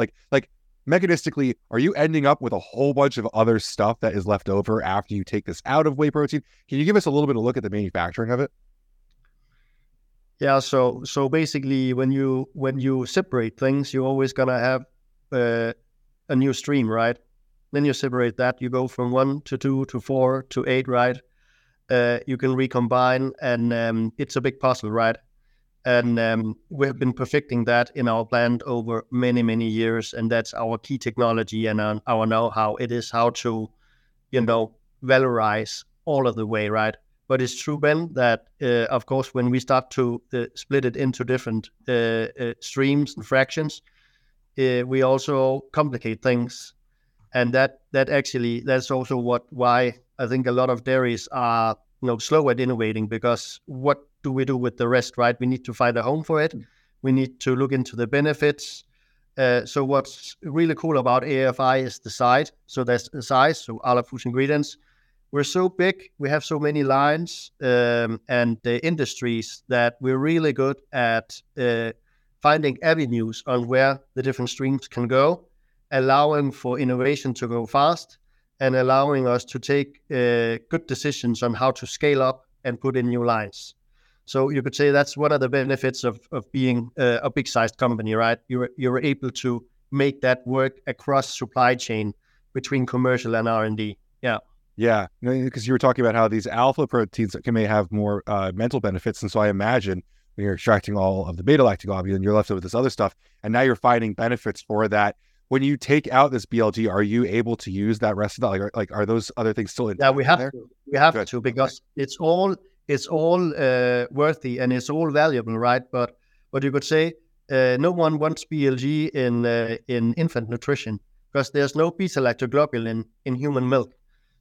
mechanistically? Are you ending up with a whole bunch of other stuff that is left over after you take this out of whey protein? Can you give us a little bit of a look at the manufacturing of it? Yeah, so basically, when you separate things, you're always gonna have a new stream, right? Then you separate that, you go from 1 to 2 to 4 to 8, right? You can recombine, and it's a big puzzle, right? And we have been perfecting that in our plant over many, many years, and that's our key technology and our know-how. It is how to, valorize all of the way, right? But it's true, Ben, that, of course, when we start to split it into different streams and fractions, we also complicate things, and that's also why I think a lot of dairies are slow at innovating, because what do we do with the rest, right? We need to find a home for it. We need to look into the benefits. So what's really cool about AFI is the size. So that's the size. So Arla Foods Ingredients, we're so big, we have so many lines and the industries that we're really good at finding avenues on where the different streams can go, allowing for innovation to go fast and allowing us to take good decisions on how to scale up and put in new lines. So you could say that's one of the benefits of being a big-sized company, right? You're able to make that work across supply chain between commercial and R&D. Yeah. Yeah, because you were talking about how these alpha proteins may have more mental benefits. And so I imagine when you're extracting all of the beta-lactoglobulin, you're left with this other stuff, and now you're finding benefits for that. When you take out this BLG, are you able to use that rest of that? Like are those other things still in there? Yeah, we have to because it's all worthy and it's all valuable, right? But you could say no one wants BLG in infant nutrition because there's no beta-lactoglobulin in human milk.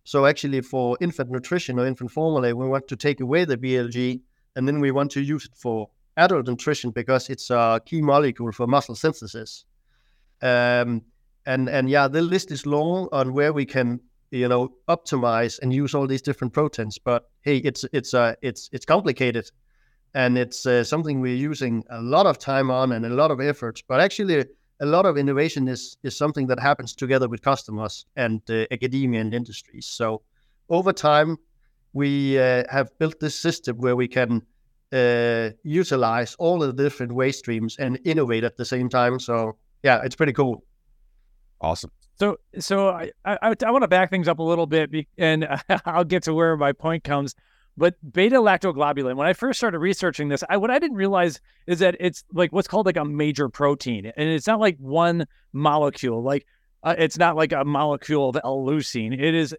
So actually for infant nutrition or infant formula, we want to take away the BLG, and then we want to use it for adult nutrition because it's a key molecule for muscle synthesis. And the list is long on where we can, optimize and use all these different proteins. But hey, it's complicated, and it's something we're using a lot of time on and a lot of efforts. But actually, a lot of innovation is something that happens together with customers and academia and industries. So over time, we have built this system where we can utilize all of the different waste streams and innovate at the same time. So yeah, it's pretty cool. Awesome. So I want to back things up a little bit, and I'll get to where my point comes. But beta-lactoglobulin, when I first started researching this, what I didn't realize is that it's like what's called like a major protein. And it's not like one molecule. Like it's not like a molecule of L-leucine. It is,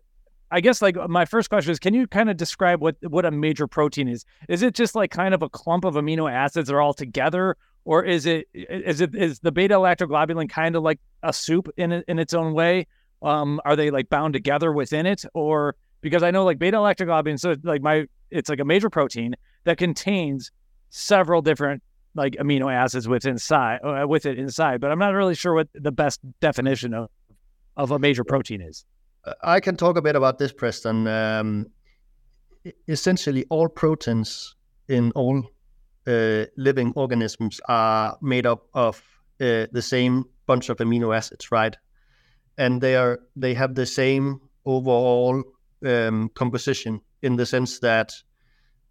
I guess, like my first question is, can you kind of describe what a major protein is? Is it just like kind of a clump of amino acids that are all together? Or is the beta-lactoglobulin kind of like a soup in its own way? Are they like bound together within it? Or... because I know like beta-lactoglobulin, so it's like a major protein that contains several different like amino acids with it inside. But I'm not really sure what the best definition of a major protein is. I can talk a bit about this, Preston. Essentially, all proteins in all living organisms are made up of the same bunch of amino acids, right? And they have the same overall composition, in the sense that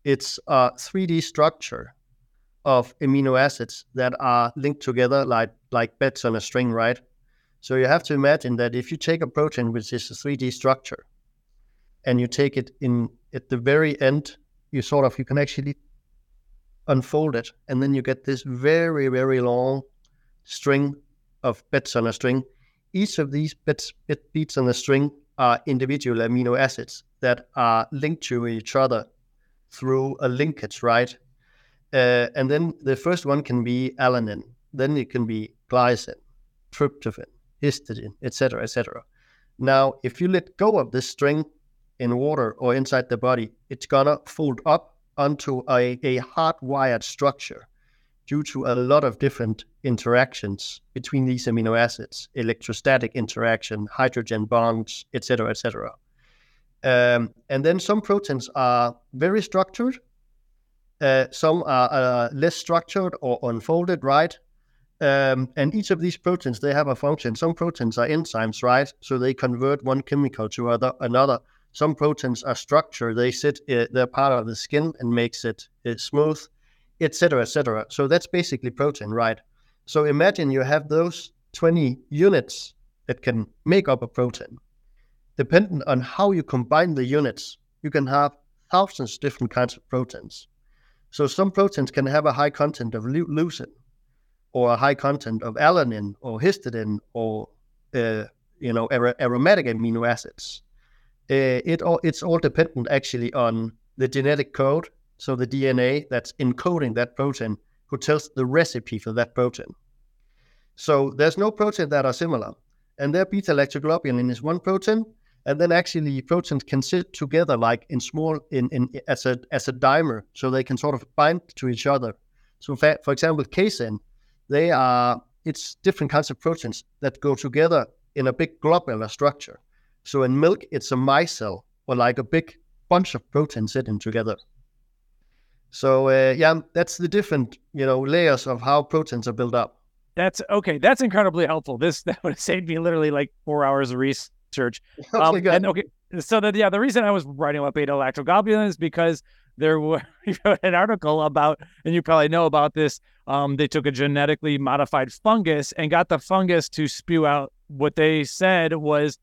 it's a 3D structure of amino acids that are linked together like bits on a string, right? So you have to imagine that if you take a protein, which is a 3D structure, and you take it in at the very end, you can actually unfold it, and then you get this very, very long string of bits on a string. Each of these bits on a string are individual amino acids that are linked to each other through a linkage, right? And then the first one can be alanine, then it can be glycine, tryptophan, histidine, etc., etc. Now, if you let go of this string in water or inside the body, it's gonna fold up onto a hardwired structure due to a lot of different interactions between these amino acids, electrostatic interaction, hydrogen bonds, etc., etc. And then some proteins are very structured, some are less structured or unfolded, right? And each of these proteins, they have a function. Some proteins are enzymes, right? So they convert one chemical to another. Some proteins are structured. They're part of the skin and makes it smooth, etc., etc. So that's basically protein, right? So imagine you have those 20 units that can make up a protein. Depending on how you combine the units, you can have thousands of different kinds of proteins. So some proteins can have a high content of leucine, or a high content of alanine, or histidine, or aromatic amino acids. It's all dependent actually on the genetic code. So the DNA that's encoding that protein, who tells the recipe for that protein. So there's no protein that are similar. And their beta-lactoglobulin is one protein, and then actually proteins can sit together like in small, as a dimer, so they can sort of bind to each other. So for example, casein, it's different kinds of proteins that go together in a big globular structure. So in milk, it's a micelle, or like a big bunch of proteins sitting together. So that's the different, layers of how proteins are built up. That's incredibly helpful. That would have saved me literally like 4 hours of research. The reason I was writing about beta-lactoglobulin is because you wrote an article about, and you probably know about this, they took a genetically modified fungus and got the fungus to spew out what they said was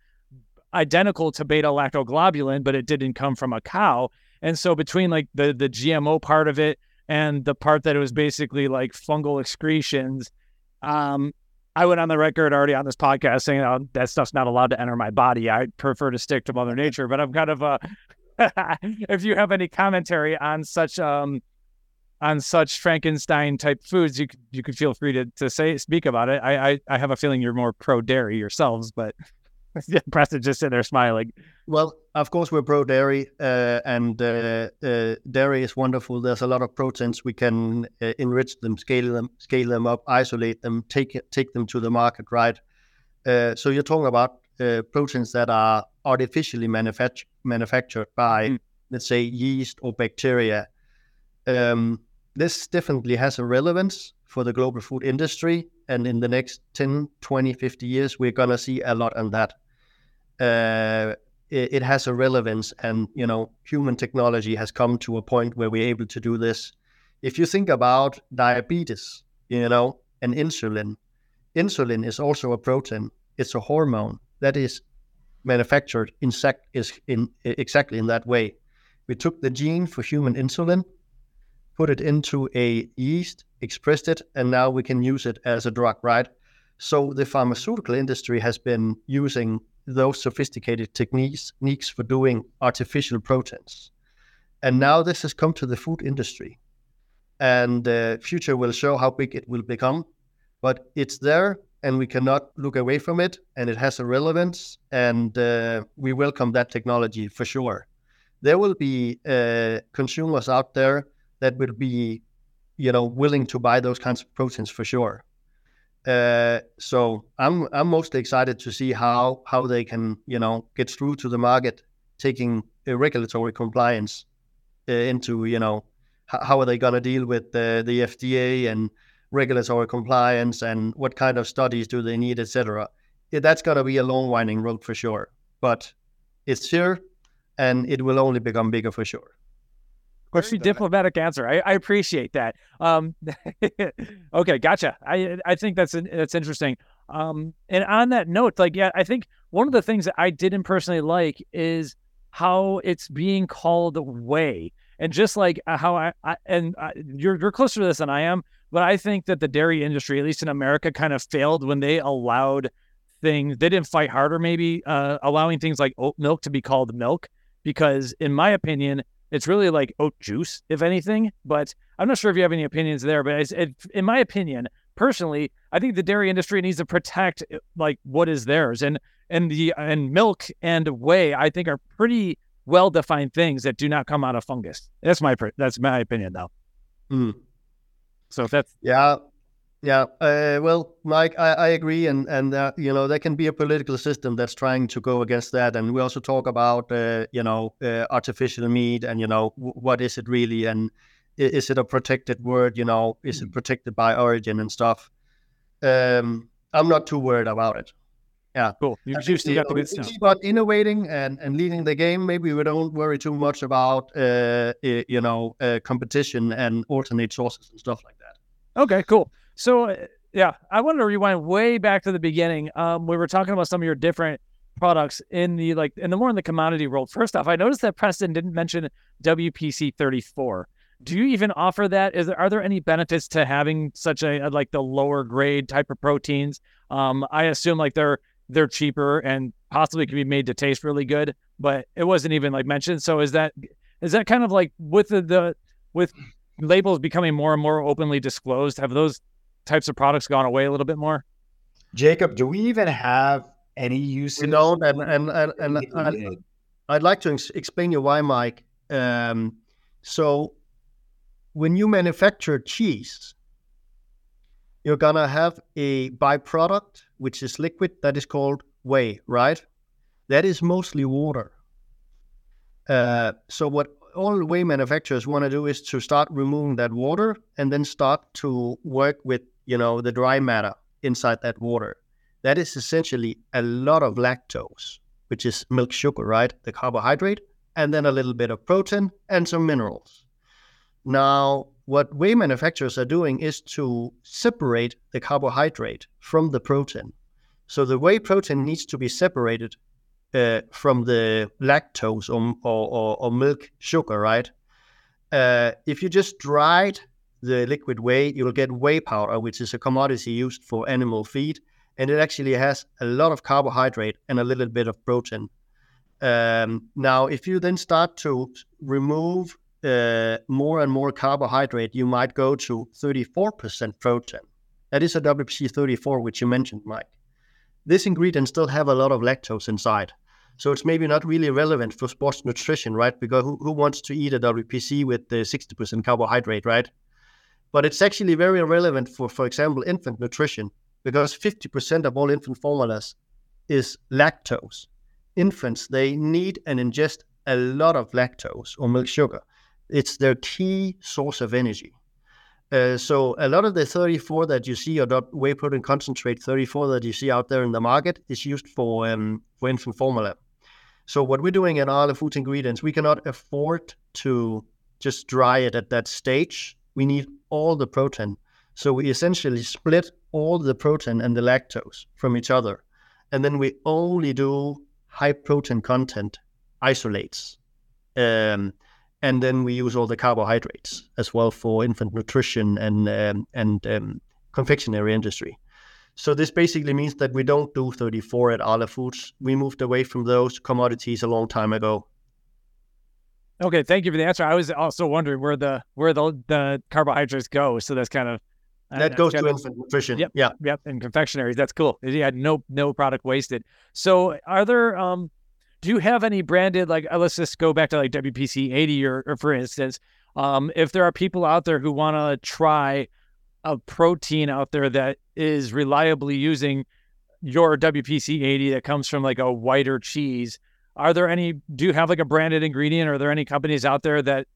identical to beta-lactoglobulin, but it didn't come from a cow. And so between like the GMO part of it and the part that it was basically like fungal excretions, I went on the record already on this podcast saying, oh, that stuff's not allowed to enter my body. I prefer to stick to Mother Nature, but I'm kind of if you have any commentary on such Frankenstein type foods, you could feel free to speak about it. I have a feeling you're more pro dairy yourselves, but Preston just sitting there smiling. Well, of course we're pro dairy, and dairy is wonderful. There's a lot of proteins. We can enrich them, scale them up, isolate them, take them to the market, right? So you're talking about proteins that are artificially manufactured by, let's say, yeast or bacteria. This definitely has a relevance for the global food industry. And in the next 10, 20, 50 years, we're going to see a lot on that. It has a relevance, and, human technology has come to a point where we're able to do this. If you think about diabetes, and insulin. Insulin is also a protein. It's a hormone that is manufactured exactly in that way. We took the gene for human insulin, put it into a yeast, expressed it, and now we can use it as a drug, right? So the pharmaceutical industry has been using those sophisticated techniques for doing artificial proteins. And now this has come to the food industry. And the future will show how big it will become. But it's there, and we cannot look away from it, and it has a relevance, and we welcome that technology for sure. There will be consumers out there that will be, willing to buy those kinds of proteins for sure. So I'm mostly excited to see how they can, get through to the market, taking a regulatory compliance into, how are they going to deal with the FDA and regulatory compliance, and what kind of studies do they need, etc. That's going to be a long, winding road for sure. But it's here, and it will only become bigger for sure. Very diplomatic answer. I appreciate that. Okay, gotcha. I think that's interesting. And on that note, I think one of the things that I didn't personally like is how it's being called whey, and just like how you're closer to this than I am, but I think that the dairy industry, at least in America, kind of failed when they allowed things. They didn't fight harder, maybe allowing things like oat milk to be called milk, because in my opinion, it's really like oat juice, if anything, but I'm not sure if you have any opinions there, but in my opinion, personally, I think the dairy industry needs to protect like what is theirs, and milk and whey, I think, are pretty well-defined things that do not come out of fungus. That's my opinion though. Mm. So that's... Yeah. Well, Mike, I agree. And there can be a political system that's trying to go against that. And we also talk about, artificial meat and, what is it really? And is it a protected word? Is it protected by origin and stuff? I'm not too worried about it. Yeah. Cool. Keep on innovating and leading the game. Maybe we don't worry too much about, competition and alternate sources and stuff like that. Okay, cool. So, I wanted to rewind way back to the beginning. We were talking about some of your different products in the commodity world. First off, I noticed that Preston didn't mention WPC 34. Do you even offer that? Are there any benefits to having such a the lower grade type of proteins? I assume they're cheaper and possibly can be made to taste really good, but it wasn't even mentioned. So is that kind of with with labels becoming more and more openly disclosed, have those types of products gone away a little bit more? Jakob, do we even have any use? We don't, and I'd like to explain you why, Mike. So when you manufacture cheese, you're going to have a byproduct, which is liquid, that is called whey, right? That is mostly water. So what all whey manufacturers want to do is to start removing that water and then start to work with, you know, the dry matter inside that water. That is essentially a lot of lactose, which is milk sugar, right? The carbohydrate, and then a little bit of protein and some minerals. Now, what whey manufacturers are doing is to separate the carbohydrate from the protein. So the whey protein needs to be separated from the lactose or milk sugar, right? If you just dried the liquid whey, you'll get whey powder, which is a commodity used for animal feed. And it actually has a lot of carbohydrate and a little bit of protein. Now, if you then start to remove more and more carbohydrate, you might go to 34% protein. That is a WPC 34, which you mentioned, Mike. This ingredient still have a lot of lactose inside. So it's maybe not really relevant for sports nutrition, right? Because who wants to eat a WPC with the 60% carbohydrate, right? But it's actually very relevant for example, infant nutrition, because 50% of all infant formulas is lactose. Infants, they need and ingest a lot of lactose or milk sugar. It's their key source of energy. So a lot of the 34 that you see, or whey protein concentrate 34 that you see out there in the market, is used for infant formula. So what we're doing at Arla Foods Ingredients, we cannot afford to just dry it at that stage. We need all the protein. So we essentially split all the protein and the lactose from each other. And then we only do high protein content isolates. And then we use all the carbohydrates as well for infant nutrition and confectionery industry. So this basically means that we don't do 34 at Arla Foods. We moved away from those commodities a long time ago. Okay, thank you for the answer. I was also wondering where the carbohydrates go. So that's kind of that goes to infant nutrition. Yep, yeah, yep, and confectionaries. That's cool. You had no product wasted. So are there? Do you have any branded, like, let's just go back to like WPC 80 or for instance, if there are people out there who want to try a protein out there that is reliably using your WPC 80 that comes from like a whiter cheese, are there any, do you have like a branded ingredient? Are there any companies out there that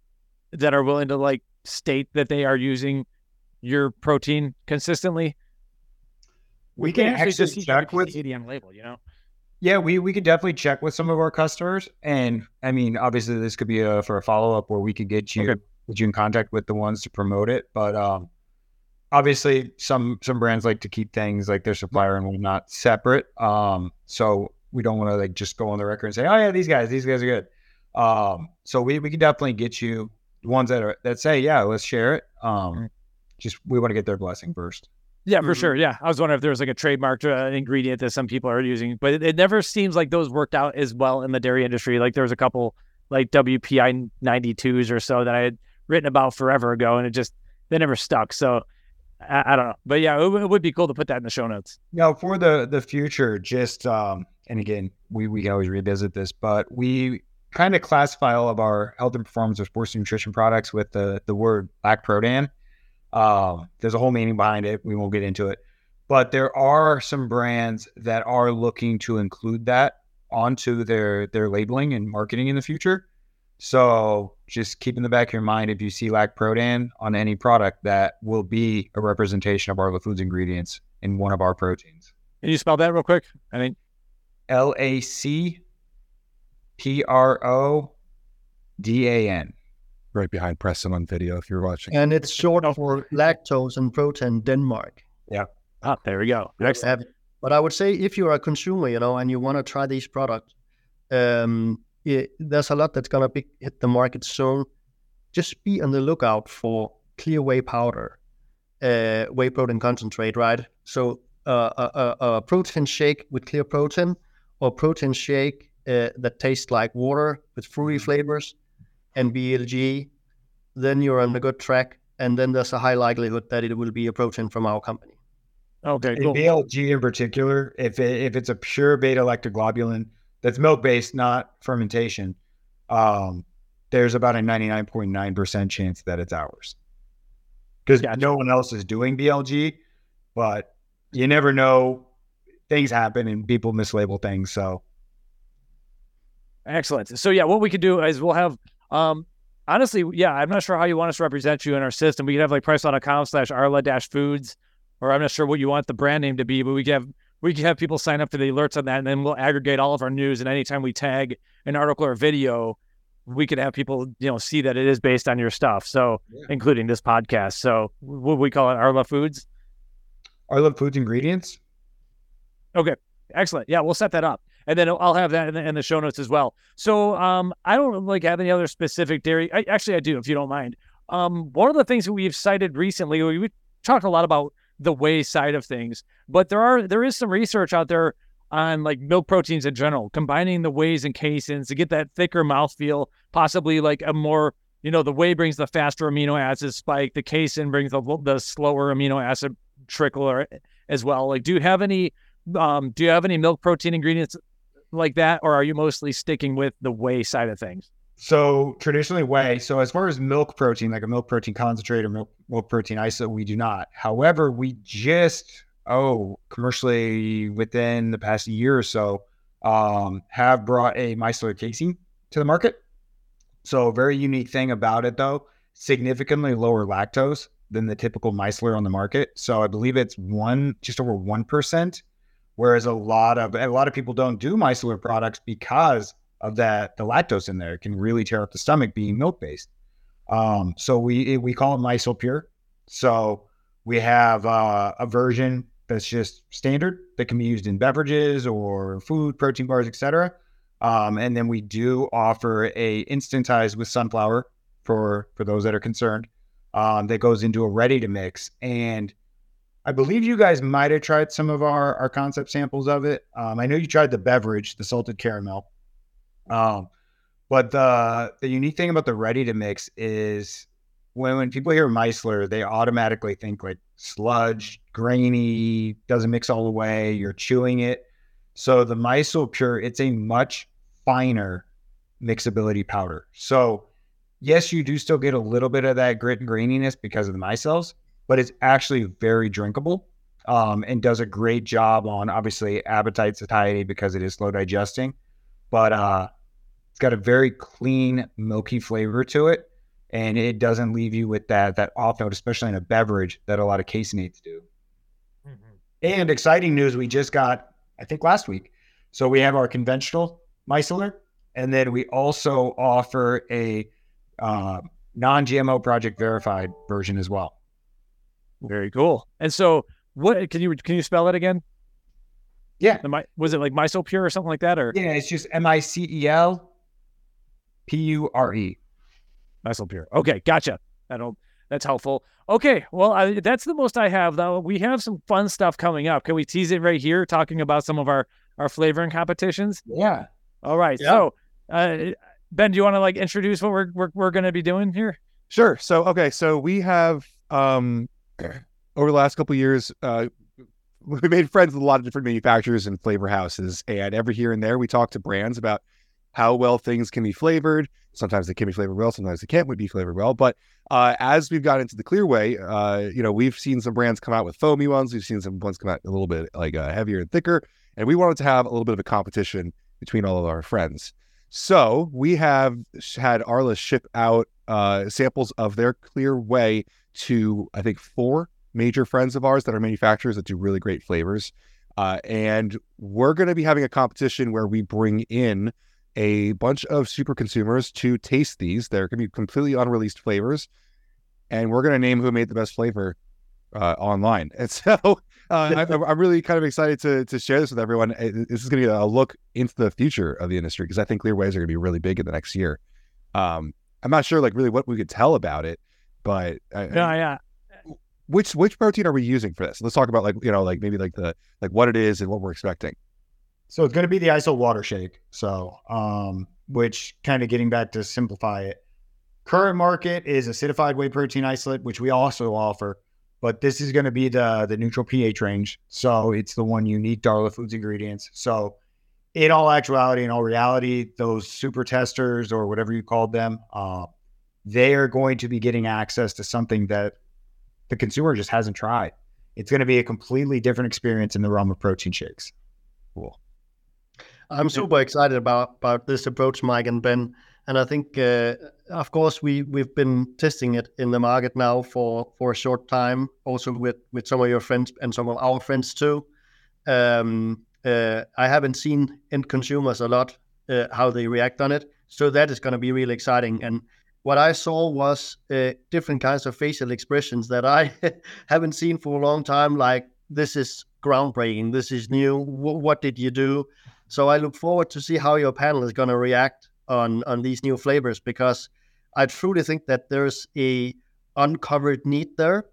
are willing to like state that they are using your protein consistently? We can actually just check with the WPC label, you know? Yeah, we could definitely check with some of our customers. And I mean, obviously this could be for a follow-up where we could get you in contact with the ones to promote it. But obviously some brands like to keep things like their supplier and whatnot separate. So we don't want to like just go on the record and say, oh yeah, these guys are good. So we can definitely get you the ones that say, yeah, let's share it. Just we want to get their blessing first. Yeah, for sure. Yeah. I was wondering if there was like a trademarked ingredient that some people are using, but it never seems like those worked out as well in the dairy industry. Like there was a couple like WPI 92s or so that I had written about forever ago, and they never stuck. So I don't know, but yeah, it would be cool to put that in the show notes. Now for the future, just, and again, we always revisit this, but we kind of classify all of our health and performance or sports nutrition products with the word Lacprodan. There's a whole meaning behind it. We won't get into it, but there are some brands that are looking to include that onto their labeling and marketing in the future. So just keep in the back of your mind, if you see Lacprodan on any product, that will be a representation of Arla Foods Ingredients in one of our proteins. Can you spell that real quick? I mean, Lacprodan. Right behind Preston on video if you're watching. And it's short for lactose and protein Denmark. Yeah. Ah, there we go. Next. But I would say if you're a consumer, you know, and you want to try these products, there's a lot that's going to hit the market soon. Just be on the lookout for clear whey powder, whey protein concentrate, right? So a protein shake with clear protein, or protein shake that tastes like water with fruity flavors, and BLG, then you're on a good track, and then there's a high likelihood that it will be a protein from our company. Okay, cool. BLG in particular, if it's a pure beta-lactoglobulin that's milk-based, not fermentation, there's about a 99.9% chance that it's ours. Because no one else is doing BLG, but you never know. Things happen and people mislabel things, so. Excellent. So, yeah, what we could do is we'll have, honestly, yeah, I'm not sure how you want us to represent you in our system. We could have like PricePlow.com/Arla-Foods, or I'm not sure what you want the brand name to be, but we could have people sign up for the alerts on that, and then we'll aggregate all of our news, and anytime we tag an article or video, we could have people, see that it is based on your stuff, so yeah. Including this podcast. So what we call it, Arla Foods? Arla Foods Ingredients. Okay, excellent. Yeah, we'll set that up. And then I'll have that in the show notes as well. So I don't have any other specific dairy. I do, if you don't mind. One of the things that we've cited recently, we talked a lot about the whey side of things, but there is some research out there on milk proteins in general, combining the wheys and caseins to get that thicker mouthfeel, possibly a more, the whey brings the faster amino acid spike, the casein brings the slower amino acid trickle as well. Do you have any milk protein ingredients like that, or are you mostly sticking with the whey side of things? So traditionally whey. So as far as milk protein, like a milk protein concentrate or milk protein iso, we do not. However, we just, commercially within the past year or so, have brought a micellar casein to the market. So very unique thing about it though, significantly lower lactose than the typical micellar on the market. So I believe it's just over 1%. Whereas a lot of people don't do micellar products because of the lactose in there. It can really tear up the stomach being milk-based. So we call it MicelPure. So we have a version that's just standard that can be used in beverages or food, protein bars, etc. And then we do offer a instantized with sunflower for those that are concerned. That goes into a ready-to-mix, and I believe you guys might have tried some of our concept samples of it. I know you tried the beverage, the salted caramel. But the unique thing about the ready-to-mix is when people hear micellar, they automatically think sludge, grainy, doesn't mix all the way, you're chewing it. So the MicelPure, it's a much finer mixability powder. So yes, you do still get a little bit of that grit and graininess because of the micelles, but it's actually very drinkable and does a great job on obviously appetite satiety because it is slow digesting, but it's got a very clean milky flavor to it. And it doesn't leave you with that off note, especially in a beverage that a lot of caseinates do. Mm-hmm. And exciting news we just got, I think last week. So we have our conventional micellar, and then we also offer a non-GMO project verified version as well. Very cool. And so, what can you spell that again? Yeah, was it MicelPure or something like that, or yeah, it's just MicelPure. MicelPure. Okay, gotcha. That's helpful. Okay, well, that's the most I have. Though we have some fun stuff coming up. Can we tease it right here, talking about some of our flavoring competitions? Yeah. All right. Yeah. So, Ben, do you want to introduce what we're going to be doing here? Sure. So, okay, so we have. Over the last couple of years, we made friends with a lot of different manufacturers and flavor houses, and every here and there we talk to brands about how well things can be flavored. Sometimes they can be flavored well, sometimes they can't be flavored well, but as we've gotten into the clear way, we've seen some brands come out with foamy ones, we've seen some ones come out a little bit heavier and thicker, and we wanted to have a little bit of a competition between all of our friends. So we have had Arla ship out samples of their clear whey to, I think, 4 major friends of ours that are manufacturers that do really great flavors. And we're going to be having a competition where we bring in a bunch of super consumers to taste these. They're going to be completely unreleased flavors. And we're going to name who made the best flavor online. And so I'm really kind of excited to share this with everyone. This is going to be a look into the future of the industry, because I think clear wheys are going to be really big in the next year. I'm not sure really what we could tell about it, but which protein are we using for this? Let's talk about maybe what it is and what we're expecting. So it's going to be the ISO WaterShake. So which, kind of getting back to simplify it, current market is acidified whey protein isolate, which we also offer. But this is going to be the neutral pH range. So it's the one unique to Arla Foods Ingredients. So in all actuality, in all reality, those super testers or whatever you called them, they are going to be getting access to something that the consumer just hasn't tried. It's going to be a completely different experience in the realm of protein shakes. Cool. I'm super excited about this approach, Mike and Ben. And I think, of course, we've been testing it in the market now for a short time, also with some of your friends and some of our friends too. I haven't seen end consumers a lot, how they react on it. So that is going to be really exciting. And what I saw was different kinds of facial expressions that I haven't seen for a long time, like, this is groundbreaking, this is new, what did you do? So I look forward to see how your panel is going to react on these new flavors, because I truly think that there's a uncovered need there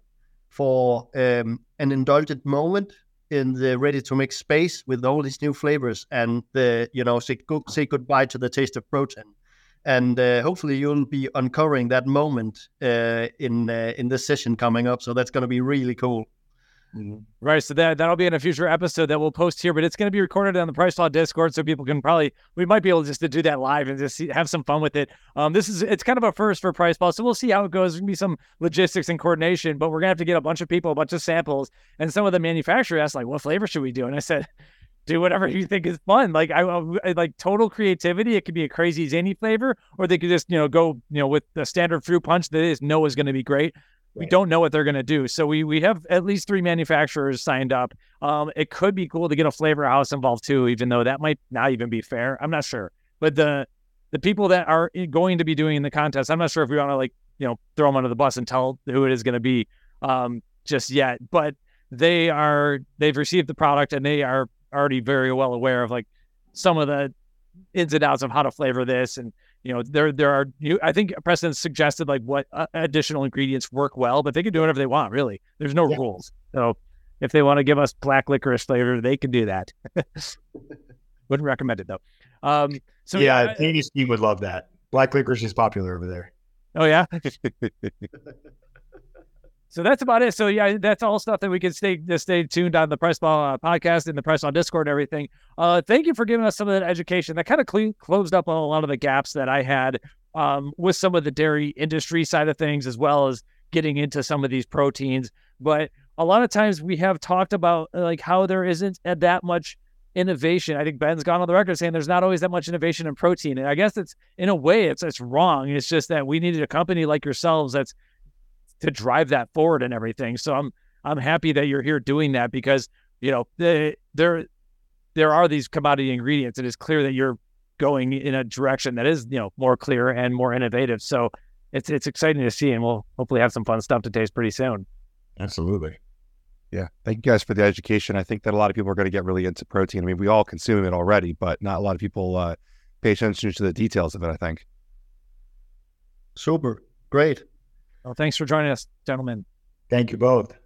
for an indulgent moment in the ready-to-mix space with all these new flavors and the, say goodbye to the taste of protein. And hopefully you'll be uncovering that moment in this session coming up. So that's going to be really cool. Mm-hmm. Right. So that'll be in a future episode that we'll post here, but it's going to be recorded on the PricePlow Discord. So people can we might be able just to do that live and just have some fun with it. It's kind of a first for PricePlow. So we'll see how it goes. There's going to be some logistics and coordination, but we're going to have to get a bunch of people, a bunch of samples. And some of the manufacturer asked, what flavor should we do? And I said, do whatever you think is fun. I total creativity. It could be a crazy zany flavor, or they could just, go, with the standard fruit punch that is going to be great. We don't know what they're going to do. So we have at least 3 manufacturers signed up. It could be cool to get a flavor house involved too, even though that might not even be fair. I'm not sure. But the people that are going to be doing the contest, I'm not sure if we want to throw them under the bus and tell who it is going to be just yet. But they've received the product and they are already very well aware of some of the ins and outs of how to flavor this. And there are. I think Preston suggested what additional ingredients work well, but they can do whatever they want. Really, there's no rules. So if they want to give us black licorice flavor, they can do that. Wouldn't recommend it though. Andy Steve would love that. Black licorice is popular over there. Oh yeah. So that's about it. So yeah, that's all stuff that we can stay tuned on the PricePlow podcast and the PricePlow Discord and everything. Thank you for giving us some of that education. That kind of closed up on a lot of the gaps that I had with some of the dairy industry side of things, as well as getting into some of these proteins. But a lot of times we have talked about how there isn't that much innovation. I think Ben's gone on the record saying there's not always that much innovation in protein. And I guess it's, in a way, it's wrong. It's just that we needed a company like yourselves that's to drive that forward and everything. So I'm happy that you're here doing that, because there are these commodity ingredients. It is clear that you're going in a direction that is more clear and more innovative. So it's exciting to see, and we'll hopefully have some fun stuff to taste pretty soon. Absolutely. Yeah. Thank you guys for the education. I think that a lot of people are going to get really into protein. I mean, we all consume it already, but not a lot of people pay attention to the details of it, I think. Super. Great. Well, thanks for joining us, gentlemen. Thank you both.